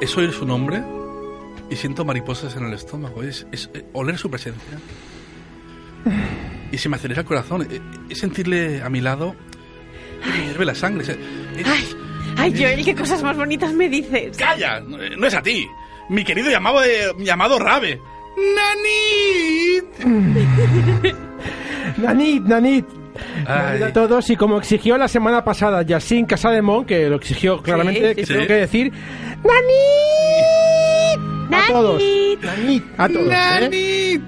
Es oír su nombre y siento mariposas en el estómago. Es oler su presencia. Y se me acelera el corazón. Es sentirle a mi lado. Me hierve la sangre. Ay, Joel, qué cosas más bonitas me dices. ¡Calla! No es a ti. Mi querido llamado Rabe. ¡Nanit! ¡Nanit! Ay. A todos, y como exigió la semana pasada Yacine Casademont, que lo exigió claramente, que tengo que decir... ¡Nanit! A todos,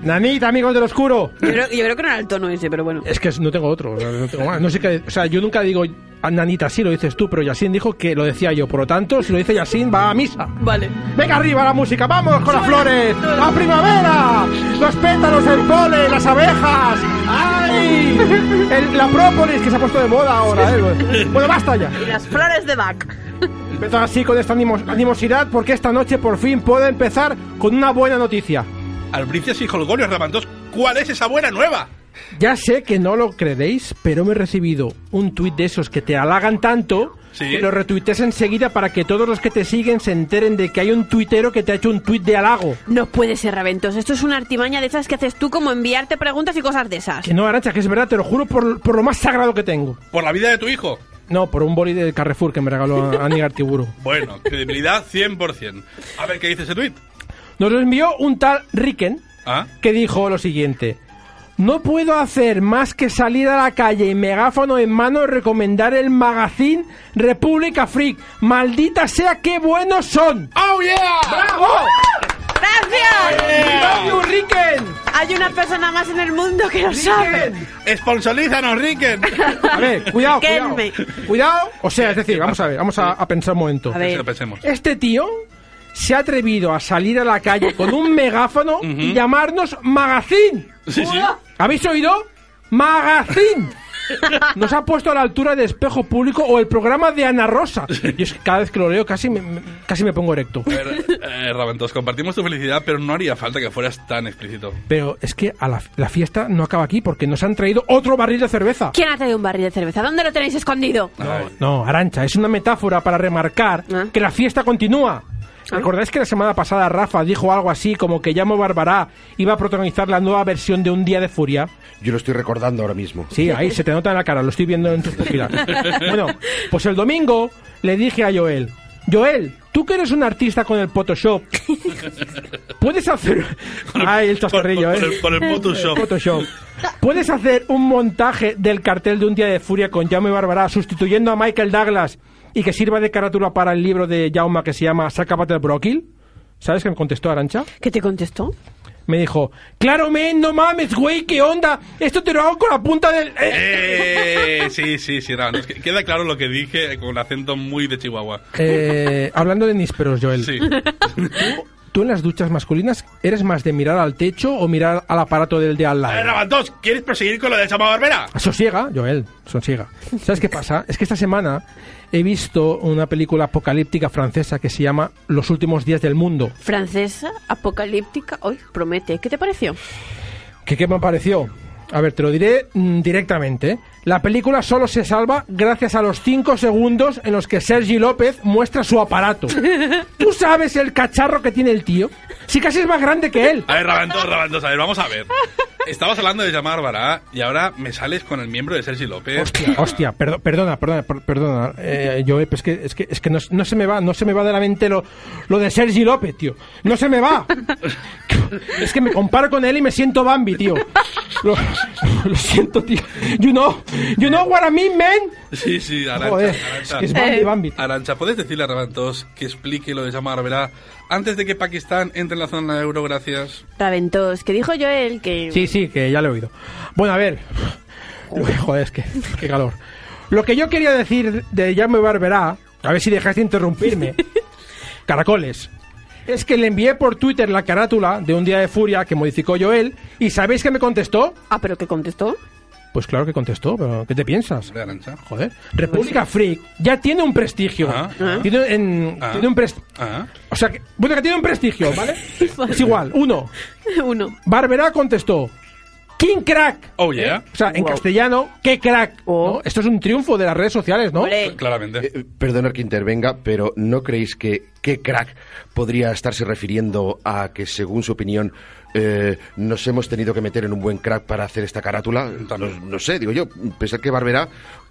Nanit, amigos del oscuro. Yo creo que no era el tono ese, pero bueno. Es que no tengo otro, no sé qué, o sea, yo nunca digo a Nanita así, lo dices tú, pero Yacine dijo que lo decía yo, por lo tanto, si lo dice Yacine va a misa. Vale. Venga, arriba la música, vamos con las flores, la primavera, los pétalos, el polen, las abejas, ay, la própolis que se ha puesto de moda ahora, Bueno, basta ya. Y las flores de Bach. Empezar así con esta animosidad, porque esta noche por fin puedo empezar con una buena noticia. Albricias y jolgorios, Raventós, ¿cuál es esa buena nueva? Ya sé que no lo creéis, pero me he recibido un tuit de esos que te halagan tanto... ¿Sí? Que lo retuitees enseguida para que todos los que te siguen se enteren de que hay un tuitero que te ha hecho un tuit de halago. No puede ser, Raventós. Esto es una artimaña de esas que haces tú, como enviarte preguntas y cosas de esas. Que no, Arantxa, que es verdad, te lo juro por lo más sagrado que tengo. ¿Por la vida de tu hijo? No, por un boli de Carrefour que me regaló Ani Gartiburu. Bueno, credibilidad 100%. A ver, ¿qué dice ese tuit? Nos lo envió un tal Riken, que dijo lo siguiente... No puedo hacer más que salir a la calle y megáfono en mano y recomendar el magazine República Freak. ¡Maldita sea, qué buenos son! ¡Oh, yeah! ¡Bravo! ¡Gracias! Yeah. ¡Love you, Riken! Hay una persona más en el mundo que lo sabe. ¡Esponsolízanos, Riken! A ver, cuidado. O sea, es decir, vamos a ver, vamos a pensar un momento. A ver. Este tío... se ha atrevido a salir a la calle con un megáfono y llamarnos magazine. Sí. ¿Habéis oído? ¡Magazine! Nos ha puesto a la altura de Espejo Público o el programa de Ana Rosa. Y es que cada vez que lo leo casi me pongo erecto. Raventós, compartimos tu felicidad, pero no haría falta que fueras tan explícito. Pero es que a la fiesta no acaba aquí, porque nos han traído otro barril de cerveza. ¿Quién ha traído un barril de cerveza? ¿Dónde lo tenéis escondido? No, Arantxa, es una metáfora para remarcar que la fiesta continúa. ¿Recordáis que la semana pasada Rafa dijo algo así como que Llamo Barbará iba a protagonizar la nueva versión de Un Día de Furia? Yo lo estoy recordando ahora mismo. Sí, ahí se te nota en la cara, lo estoy viendo en tus pupilas. Bueno, pues el domingo le dije a Joel, tú que eres un artista con el Photoshop, ¿puedes hacer... Ay, el chascarrillo, Con el Photoshop. ¿Puedes hacer un montaje del cartel de Un Día de Furia con Llamo Barbará sustituyendo a Michael Douglas y que sirva de carátula para el libro de Jaume que se llama Sácate el bróquil? ¿Sabes qué me contestó Arantxa? ¿Qué te contestó? Me dijo, claro, men, no mames, güey, ¿qué onda? Esto te lo hago con la punta del... Sí, no, es que queda claro lo que dije con acento muy de Chihuahua. Hablando de nísperos, Joel. Sí. ¿Tú en las duchas masculinas eres más de mirar al techo o mirar al aparato del de al lado? A ver, Raventós, ¿quieres proseguir con lo de Chama Barbera? Sosiega, Joel, sosiega. ¿Sabes qué pasa? Es que esta semana he visto una película apocalíptica francesa que se llama Los últimos días del mundo. ¿Francesa? ¿Apocalíptica? Hoy promete. ¿Qué te pareció? ¿Qué me pareció? A ver, te lo diré directamente. La película solo se salva gracias a los 5 segundos en los que Sergi López muestra su aparato. ¿Tú sabes el cacharro que tiene el tío? Si casi es más grande que él. A ver, Raventós, a ver, vamos a ver. Estabas hablando de llamar Bará y ahora me sales con el miembro de Sergi López. Hostia, perdona. Yo, es que no se me va, de la mente lo de Sergi López, tío. No se me va. Es que me comparo con él y me siento Bambi, tío. Lo siento, tío. You know what I mean, man. Sí, Arantxa. Es Bambi. Arantxa, ¿puedes decirle a Raventós que explique lo de llamar Bará antes de que Pakistán entre en la zona de euro? Gracias. Raventós, que dijo Joel que... Sí, que ya lo he oído. Bueno, a ver. Joder, es que... Qué calor. Lo que yo quería decir de Jaume Barberá, a ver si dejáis de interrumpirme, caracoles, es que le envié por Twitter la carátula de Un día de furia que modificó Joel y ¿sabéis qué me contestó? Ah, ¿pero qué contestó? Pues claro que contestó, pero ¿qué te piensas? Joder. República Freak ya tiene un prestigio. Tiene un prestigio. O sea, que tiene un prestigio, ¿vale? Es igual, uno. Barberá contestó, king crack. Oh, yeah. O sea, en castellano, qué crack. Oh. ¿No? Esto es un triunfo de las redes sociales, ¿no? Olé. Claramente. Perdonad que intervenga, pero ¿no creéis que qué crack podría estarse refiriendo a que, según su opinión, nos hemos tenido que meter en un buen crack para hacer esta carátula? No sé, digo yo, pensad que Barberá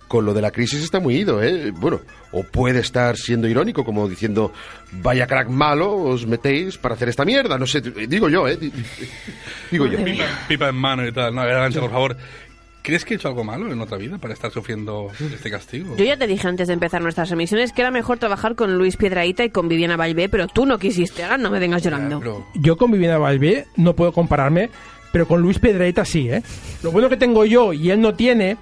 con lo de la crisis está muy ido, ¿eh? Bueno, o puede estar siendo irónico, como diciendo, vaya crack malo, os metéis para hacer esta mierda, no sé, digo yo, ¿eh? Digo yo. Pipa en mano y tal, no, Arantxa, por favor. ¿Crees que he hecho algo malo en otra vida para estar sufriendo este castigo? Yo ya te dije antes de empezar nuestras emisiones que era mejor trabajar con Luis Piedrahita y con Viviana Valvé, pero tú no quisiste. Ahora no me vengas llorando. Yo con Viviana Valvé no puedo compararme, pero con Luis Piedrahita sí, ¿eh? Lo bueno que tengo yo y él no tiene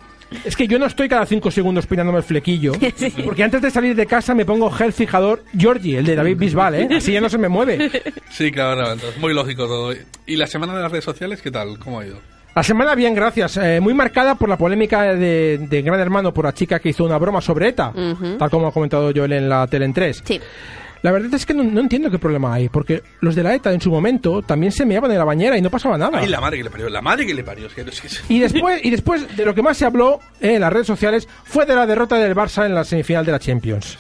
es que yo no estoy cada 5 segundos peinándome el flequillo, sí. Porque antes de salir de casa me pongo gel fijador Georgie, el de David Bisbal, ¿eh? Así ya no se me mueve. Sí, claro, entonces, muy lógico todo. ¿Y la semana de las redes sociales qué tal? ¿Cómo ha ido? La semana bien, gracias. Muy marcada por la polémica de Gran Hermano por la chica que hizo una broma sobre ETA, tal como ha comentado Joel en la Tele en 3. Sí. La verdad es que no entiendo qué problema hay, porque los de la ETA en su momento también se meaban en la bañera y no pasaba nada. Ay, la madre que le parió. Y después de lo que más se habló en las redes sociales fue de la derrota del Barça en la semifinal de la Champions.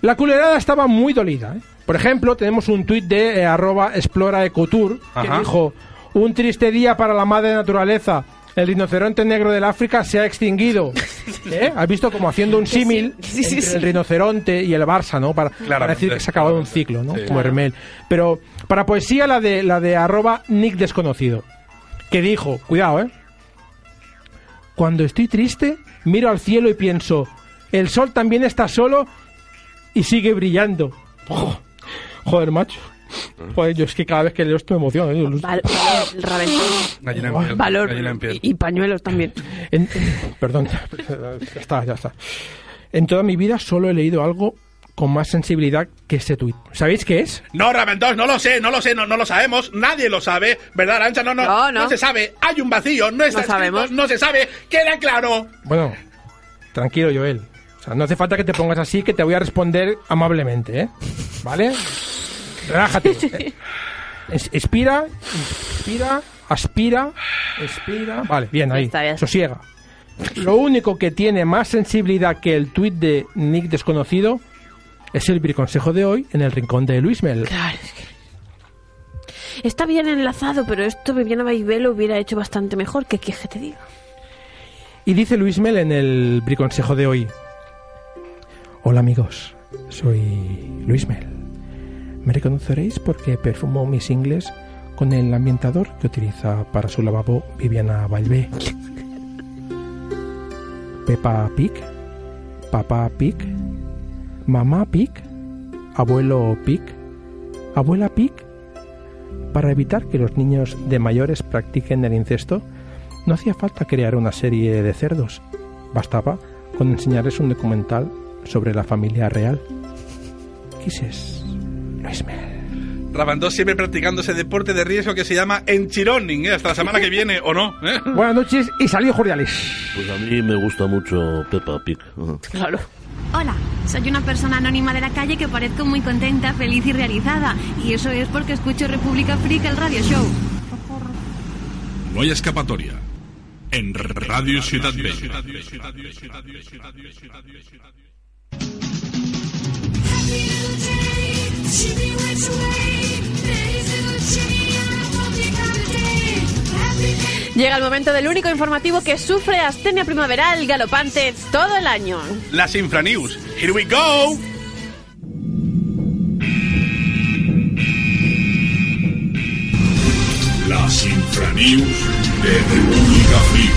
La culerada estaba muy dolida, ¿eh? Por ejemplo, tenemos un tuit de @exploraecotour que dijo... Un triste día para la madre naturaleza. El rinoceronte negro del África se ha extinguido. ¿Eh? ¿Has visto? Como haciendo un símil entre el rinoceronte y el Barça, ¿no? Para decir que se ha acabado un ciclo, ¿no? Sí. Como Hermel. Pero para poesía la de @nickdesconocido, que dijo, cuidado, ¿eh? Cuando estoy triste, miro al cielo y pienso, el sol también está solo y sigue brillando. Oh, joder, macho. Joder, yo es que cada vez que leo esto me emociono. Valor y pañuelos también. Perdón, ya está. En toda mi vida solo he leído algo con más sensibilidad que este tuit. ¿Sabéis qué es? No, Raventós, no lo sé, no lo sabemos, nadie lo sabe, ¿verdad, Arantxa? No se sabe, hay un vacío, no está escrito, no se sabe, queda claro. Bueno, tranquilo, Joel. O sea, no hace falta que te pongas así, que te voy a responder amablemente, ¿eh? ¿Vale? Relájate. Inspira, expira. Vale, bien, ahí. Sosiega. Lo único que tiene más sensibilidad que el tuit de Nick Desconocido es el briconsejo de hoy en el rincón de Luis Mel. Claro, es que... Está bien enlazado, pero esto Viviana Valvé lo hubiera hecho bastante mejor. ¿Qué quieres que te diga? Y dice Luis Mel en el briconsejo de hoy: Hola amigos, soy Luis Mel. Me reconoceréis porque perfumo mis ingles con el ambientador que utiliza para su lavabo Viviana Valvé. Peppa Pig, Papá Pig, Mamá Pig, Abuelo Pig, Abuela Pig, Para evitar que los niños de mayores practiquen el incesto, no hacía falta crear una serie de cerdos. Bastaba con enseñarles un documental sobre la familia real. Quises Luis Mel. Raventós siempre practicando ese deporte de riesgo que se llama enchironing, hasta la semana que viene, ¿o no? Buenas noches y salió Jordiales. Pues a mí me gusta mucho Peppa Pig. Claro. Hola, soy una persona anónima de la calle que parezco muy contenta, feliz y realizada. Y eso es porque escucho República Freak, el radio show. No hay escapatoria. En Radio Ciutat Bella. Llega el momento del único informativo que sufre astenia primaveral galopante todo el año. Las Infranews. Here we go. Las Infranews de República Freak.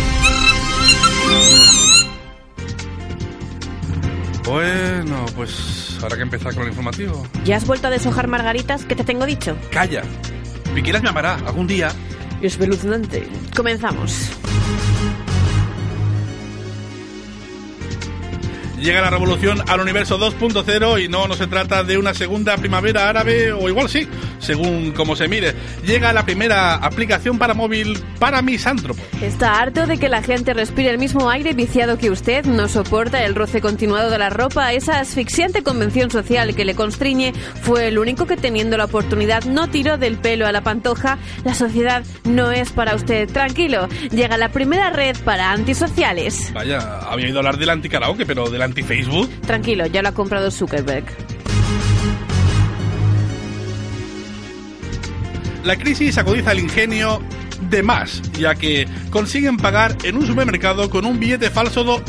Bueno, pues ahora que empezar con el informativo. ¿Ya has vuelto a deshojar margaritas que te tengo dicho? Calla. Piqueras me amará algún día. Es espeluznante. Comenzamos. Llega la revolución al universo 2.0 y no se trata de una segunda primavera árabe, o igual sí, según como se mire. Llega la primera aplicación para móvil para misántropo. ¿Está harto de que la gente respire el mismo aire viciado que usted? ¿No soporta el roce continuado de la ropa? Esa asfixiante convención social que le constriñe. Fue el único que, teniendo la oportunidad, no tiró del pelo a la pantoja. La sociedad no es para usted. Tranquilo, llega la primera red para antisociales. Vaya, había oído hablar del anticaraoke, pero del anti-Facebook. Tranquilo, ya lo ha comprado Zuckerberg. La crisis agudiza el ingenio de más, ya que consiguen pagar en un supermercado con un billete falso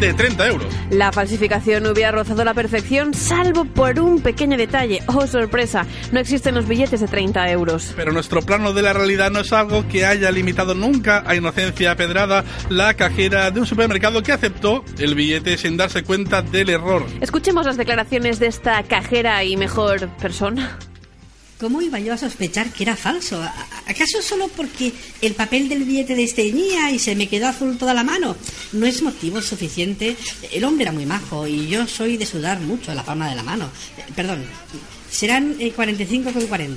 de 30 euros. La falsificación hubiera rozado la perfección, salvo por un pequeño detalle. ¡Oh, sorpresa! No existen los billetes de 30 euros. Pero nuestro plano de la realidad no es algo que haya limitado nunca a Inocencia Pedrada, la cajera de un supermercado que aceptó el billete sin darse cuenta del error. Escuchemos las declaraciones de esta cajera y mejor persona. ¿Cómo iba yo a sospechar que era falso? ¿Acaso solo porque el papel del billete desteñía y se me quedó azul toda la mano? No es motivo suficiente. El hombre era muy majo y yo soy de sudar mucho la palma de la mano. Perdón, serán 45,40.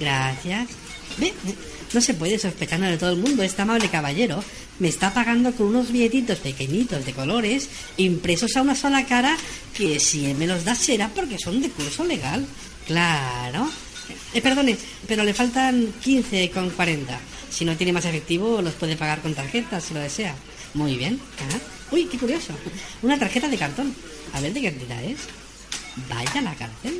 Gracias. ¿Ve? No se puede sospechar de todo el mundo. Este amable caballero me está pagando con unos billetitos pequeñitos de colores impresos a una sola cara que si él me los da será porque son de curso legal. Claro. Perdone, pero le faltan 15,40. Si no tiene más efectivo, los puede pagar con tarjeta, si lo desea. Muy bien. Ajá. Uy, qué curioso. Una tarjeta de cartón. A ver de qué cantidad es. Vaya la cárcel.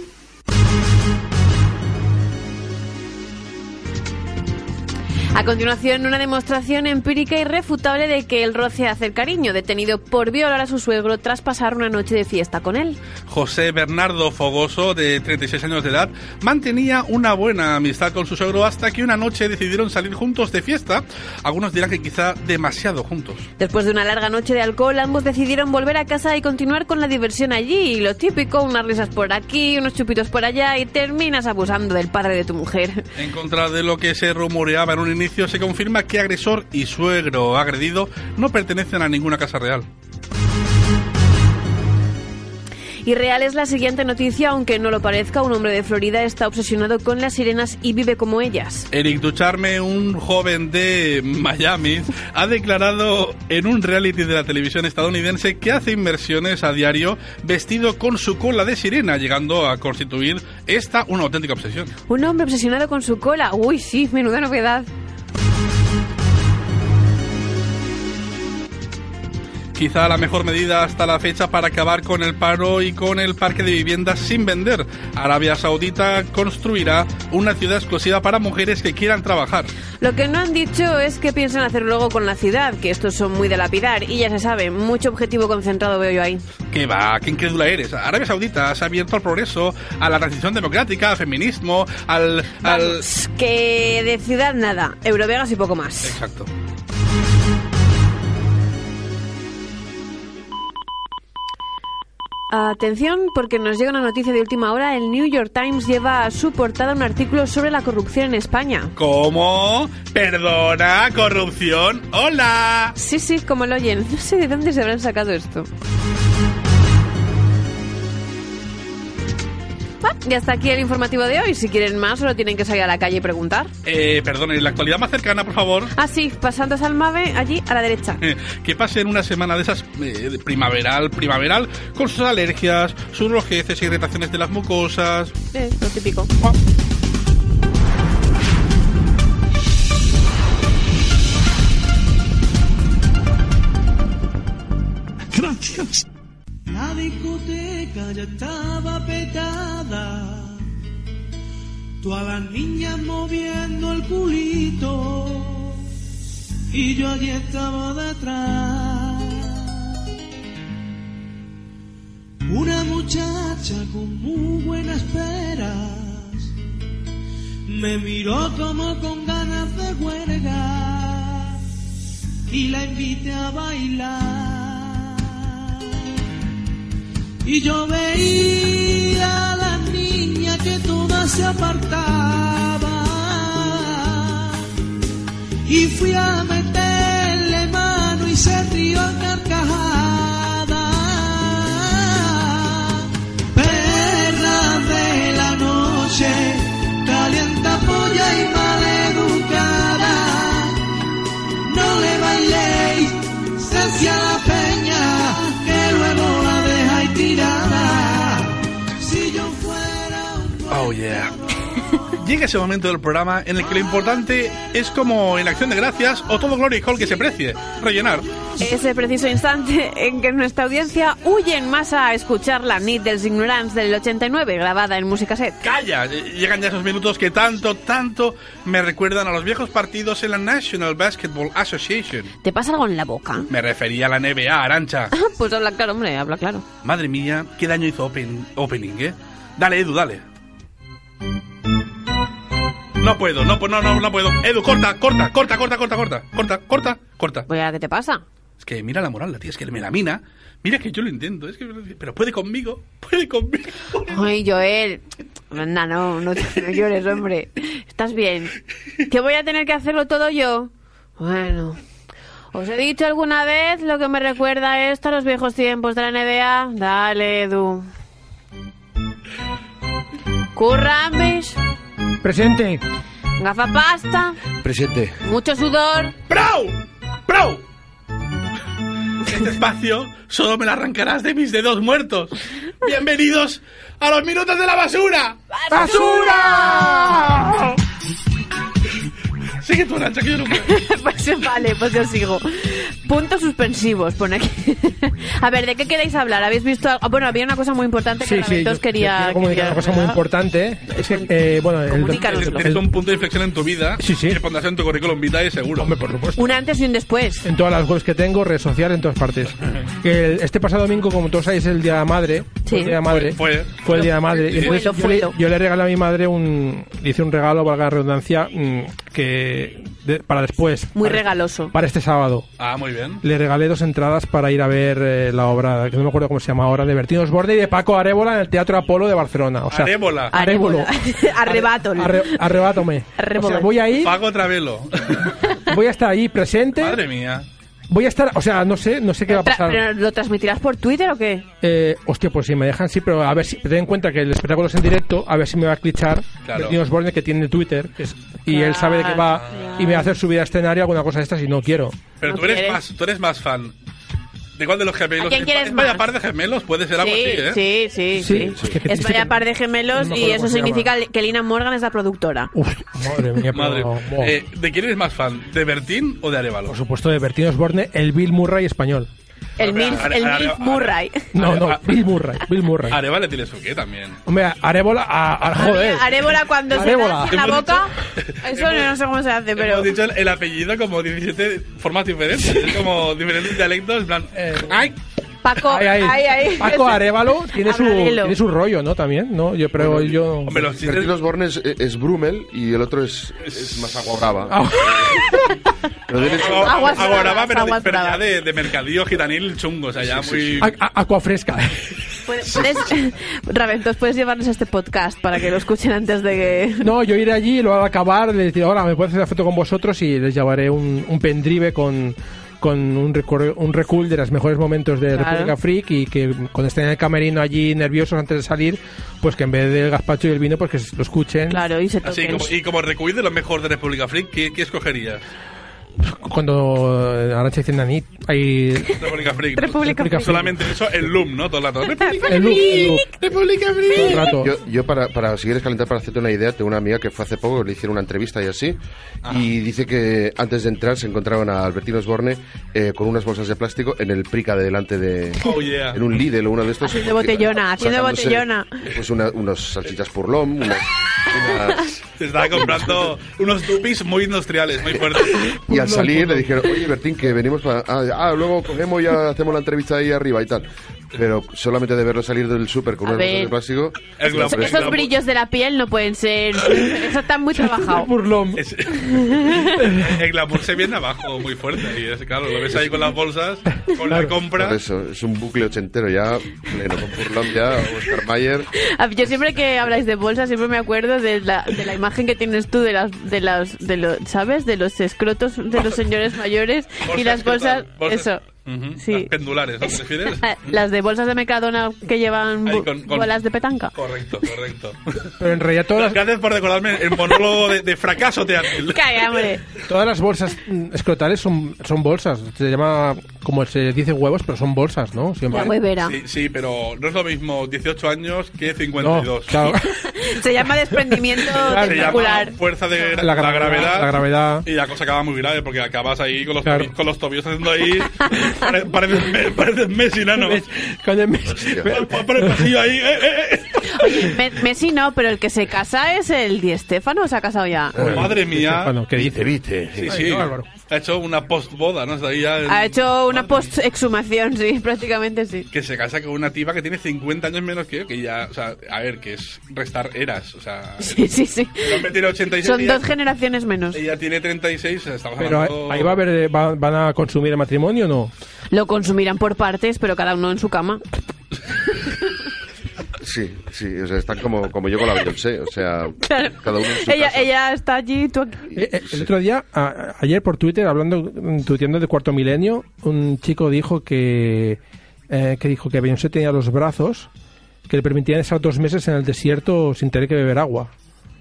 A continuación, una demostración empírica irrefutable de que el roce hace el cariño, detenido por violar a su suegro tras pasar una noche de fiesta con él. José Bernardo Fogoso, de 36 años de edad, mantenía una buena amistad con su suegro hasta que una noche decidieron salir juntos de fiesta. Algunos dirán que quizá demasiado juntos. Después de una larga noche de alcohol, ambos decidieron volver a casa y continuar con la diversión allí. Y lo típico, unas risas por aquí, unos chupitos por allá y terminas abusando del padre de tu mujer. En contra de lo que se rumoreaba en un inicio, se confirma que agresor y suegro agredido no pertenecen a ninguna casa real. Y real es la siguiente noticia, aunque no lo parezca, un hombre de Florida está obsesionado con las sirenas y vive como ellas. Eric Ducharme, un joven de Miami, ha declarado en un reality de la televisión estadounidense que hace inmersiones a diario vestido con su cola de sirena, llegando a constituir esta una auténtica obsesión. Un hombre obsesionado con su cola. Uy, sí, menuda novedad. Quizá la mejor medida hasta la fecha para acabar con el paro y con el parque de viviendas sin vender. Arabia Saudita construirá una ciudad exclusiva para mujeres que quieran trabajar. Lo que no han dicho es qué piensan hacer luego con la ciudad, que estos son muy de lapidar y ya se sabe, mucho objetivo concentrado veo yo ahí. ¿Qué va? ¿Qué incrédula eres? Arabia Saudita se ha abierto al progreso, a la transición democrática, al feminismo, Vamos, que de ciudad nada, Eurovegas y poco más. Exacto. Atención, porque nos llega una noticia de última hora. El New York Times lleva a su portada un artículo sobre la corrupción en España. ¿Cómo? Perdona, corrupción. ¡Hola! Sí, sí, como lo oyen. No sé de dónde se habrán sacado esto. Y hasta aquí el informativo de hoy. Si quieren más, solo tienen que salir a la calle y preguntar. Perdón, ¿y la actualidad más cercana, por favor? Ah, sí, pasando a Salmave, allí a la derecha. Que pasen una semana de esas primaveral, con sus alergias, sus rojeces, irritaciones de las mucosas. Lo típico. Ah. Gracias. La discoteca ya estaba petada, todas las niñas moviendo el culito y yo allí estaba detrás. Una muchacha con muy buenas peras me miró como con ganas de huelga y la invité a bailar. Y yo veía a las niñas que todas se apartaban y fui a meterle mano y se rió a carcajadas. Perra de la noche, calienta polla y maleducada, no le bailéis, se a la peña que luego la tirada. Si yo fuera un... Oh yeah. Llega ese momento del programa en el que lo importante es, como en Acción de Gracias o todo Glory Hall que se precie, rellenar. Es el preciso instante en que nuestra audiencia huye en masa a escuchar la NIT dels Ignorants del 89, grabada en Musicaset. ¡Calla! Llegan ya esos minutos que tanto me recuerdan a los viejos partidos en la National Basketball Association. ¿Te pasa algo en la boca? Me refería a la NBA, Arantxa. Pues habla claro, hombre, habla claro. Madre mía, qué daño hizo Opening, ¿eh? Dale, Edu, dale. No puedo. Edu, corta. Voy a, ¿qué te pasa? Es que mira la moral, la tía, es que me la mina. Mira que yo lo intento, es que... Pero puede conmigo. Ay, Joel, anda, no llores, hombre. Estás bien. ¿Que voy a tener que hacerlo todo yo? Bueno... ¿Os he dicho alguna vez lo que me recuerda esto a los viejos tiempos de la NBA? Dale, Edu. Curramis. Presente. Gafapasta. Presente. Mucho sudor. ¡Bravo! Este espacio solo me lo arrancarás de mis dedos muertos. Bienvenidos a los minutos de la basura. ¡Basura! Sigue tú, Arantxa, que yo no puedo. Pues yo sigo. Puntos suspensivos, pone aquí. A ver, ¿de qué queréis hablar? ¿Habéis visto algo? Bueno, había una cosa muy importante que Raventós quería... Una cosa muy importante es que, bueno... Tienes un punto de inflexión en tu vida. Sí. Que pondrás en tu currículum vitae, seguro. Hombre, por supuesto. Un antes y un después. En todas las webs que tengo, redes sociales, en todas partes. Este pasado domingo, como todos sabéis, es el Día de la Madre. Sí. El Día de la Madre. Fue el Día de la Madre. Sí. Entonces, yo le regalé a mi madre le hice un regalo, valga la redundancia, que... para después. Muy regaloso. Para este sábado. Ah, muy bien. Le regalé 2 entradas para ir a ver la obra, que no me acuerdo cómo se llama ahora, de Bertín Osborne y de Paco Arébola en el Teatro Apolo de Barcelona. O sea, Arébola. Arrebátole. Arrebátome. O sea, voy a ir... Paco Travelo. Voy a estar ahí presente. Madre mía. Voy a estar, o sea, no sé qué va a pasar. ¿Pero lo transmitirás por Twitter o qué? Hostia, pues si me dejan, sí, pero a ver si... Ten en cuenta que el espectáculo es en directo, a ver si me va a clichar. Claro. Bertín Osborne, que tiene Twitter, y él sabe de qué va, y me va a hacer subir a escenario alguna cosa de estas y no quiero. Pero tú eres más fan. ¿De cuál de los gemelos? ¿Es vaya par de gemelos? Puede ser algo así, ¿eh? Sí. Es vaya par de gemelos, no, y eso significa que Lina Morgan es la productora. Uf, madre mía. Madre. ¿De quién eres más fan? ¿De Bertín o de Arévalo? Por supuesto, de Bertín Osborne, el Bill Murray español. Bill Murray. Arébola tiene su qué también. Hombre, Arébola, joder. Arébola cuando Arébola se lanza en la boca. Eso no sé cómo se hace, pero... Hemos dicho el apellido como 17 formas diferentes. Como diferentes dialectos, en plan... Paco, Paco Arévalo tiene su rollo, ¿no? También, ¿no? Yo creo, bueno, yo... Hombre, los chistes... Bertín Osborne es Brummel y el otro es más aguabrava. Aguabrava, pero ya de mercadillo gitanil chungos, o sea, allá muy... Agua fresca. Raventós, puedes llevarnos a este podcast para que lo escuchen antes de que... No, yo iré allí y lo voy a acabar, les diré, ahora me puedo hacer la foto con vosotros y les llevaré un pendrive con un recul de los mejores momentos de República Freak, y que cuando estén en el camerino allí nerviosos antes de salir, pues que en vez del gazpacho y el vino, pues que lo escuchen. Claro, y se toquen. Así, como recul de los mejores de República Freak, ¿qué escogerías? Cuando Arantxa dice Nanit, hay República Freak, ¿no? República Freak. Solamente eso, el loom, ¿no? Todo el rato. República Freak. Yo para si quieres calentar, para hacerte una idea, tengo una amiga que fue hace poco, le hicieron una entrevista y así. Ajá. Y dice que antes de entrar se encontraban a Albertino Osborne con unas bolsas de plástico en el Prica de delante de... Oh, yeah. En un Lidl o uno de estos. Haciendo botellona. Pues unos salchichas purlón, se estaba comprando unos tupis muy industriales, muy fuertes. Y al salir le dijeron, oye, Bertín, que venimos para... luego cogemos y hacemos la entrevista ahí arriba y tal. Pero solamente de verlo salir del súper con unos bolsas de plástico... Esos brillos de la piel no pueden ser... Eso está muy trabajado. El glamour se viene abajo muy fuerte. Y es, claro, lo ves ahí con las bolsas, con la compra... Por eso, es un bucle ochentero ya, pleno, con Furlong ya, Oscar Mayer... Yo siempre que habláis de bolsas, siempre me acuerdo de la imagen que tienes tú de los, ¿sabes? De los escrotos de los señores mayores bolsas, y las bolsas... Eso. Uh-huh. Sí. Las pendulares, ¿no te refieres? Las de bolsas de Mercadona que llevan bolas de petanca. Correcto. Pero en realidad todas... Gracias por recordarme el monólogo de fracaso teatral. ¡Calla, hombre! Todas las bolsas escrotales son bolsas. Se llama, como se dice, huevos, pero son bolsas, ¿no? Siempre. La huevera. Sí, pero no es lo mismo 18 años que 52. No, claro. Se llama desprendimiento tentacular. Fuerza de la gravedad. Y la cosa acaba muy grave porque acabas ahí con los, con los tobillos haciendo ahí... Parece Messi, nano. Con el Messi. Por el pasillo ahí. Oye, Messi no, pero el que se casa es el Di Stéfano, ¿se ha casado ya? Madre mía. ¿Qué dice? ¿Viste? Sí. Ha hecho una post-boda, ¿no? Ha hecho una post-exhumación, sí, prácticamente sí. Que se casa con una tipa que tiene 50 años menos que yo, que ya, o sea, a ver, que es restar eras, o sea... Sí. El hombre tiene 86. Son dos generaciones menos. Ella tiene 36, estamos hablando... Pero ahí ¿van a consumir el matrimonio o no? Lo consumirán por partes, pero cada uno en su cama. Sí, o sea, están como yo con la Beyoncé, o sea, claro. Cada uno en su casa. Ella está allí, tú aquí. El otro día, ayer por Twitter, tuiteando de Cuarto Milenio, un chico dijo que Beyoncé tenía los brazos que le permitían estar 2 meses en el desierto sin tener que beber agua.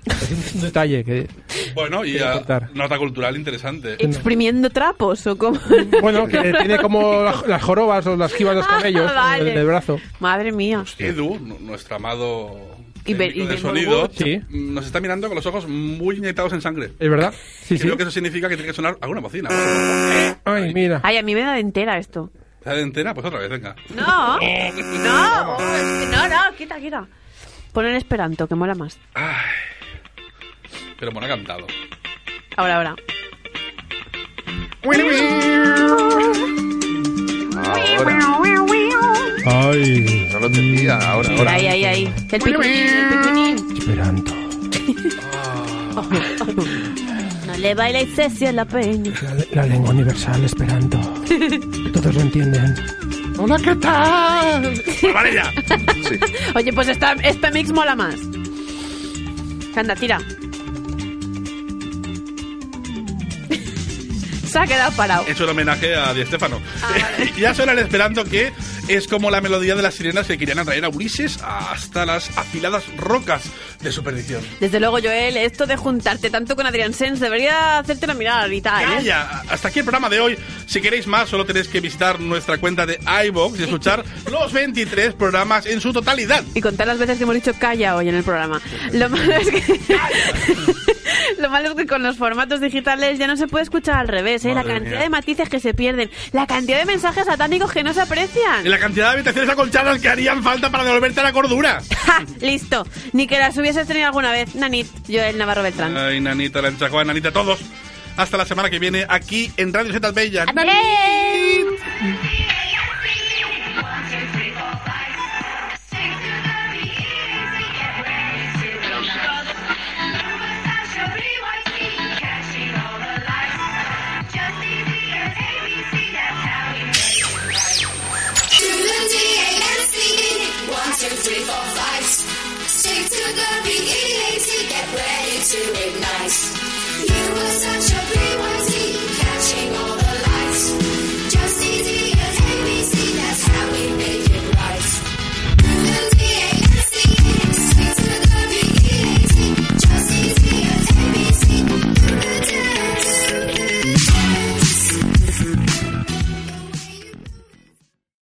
Es un detalle que... Bueno, y nota cultural interesante. ¿Exprimiendo trapos o cómo? Bueno, que tiene como las jorobas o las jibas de los cabellos en el brazo. Madre mía. Edu, nuestro amado... de sonido, sí. Nos está mirando con los ojos muy inyectados en sangre. ¿Es verdad? Sí. Creo que eso significa que tiene que sonar alguna bocina. Ay, mira. Ay, a mí me da de entera esto. ¿Te da de entera? Pues otra vez, venga. No, quita. Pon en esperanto, que mola más. Ay... Pero bueno, ha cantado. Ahora. Ay, no lo entendía. Ahora. Ahí. El piquinín. Esperanto. No le bailáis cesi a la peña. La lengua universal, Esperanto. Todos lo entienden. Hola, ¿qué tal? Vale ya. Sí. Oye, pues este mix mola más. Anda, tira. Se ha quedado parado. Es un homenaje a Di Stéfano. Vale. Ya suena el Esperanto, que es como la melodía de las sirenas que querían atraer a Ulises hasta las afiladas rocas de su perdición. Desde luego, Joel, esto de juntarte tanto con Adrián Sens debería hacerte la mirada y tal. Calla. Hasta aquí el programa de hoy. Si queréis más, solo tenéis que visitar nuestra cuenta de iVoox y escuchar los 23 programas en su totalidad. Y contar las veces que hemos dicho calla hoy en el programa. Lo malo es que con los formatos digitales ya no se puede escuchar al revés, ¿eh? La cantidad de matices que se pierden, la cantidad de mensajes satánicos que no se aprecian y la cantidad de habitaciones acolchadas que harían falta para devolverte a la cordura. ¡Ja! Listo, ni que las hubieses tenido alguna vez. Nanit, Joel Navarro Beltrán. Ay, Nanita, Arantxa Juan, Nanita, todos. Hasta la semana que viene aquí en Radio Ciutat Bella. ¡Nanit! nice.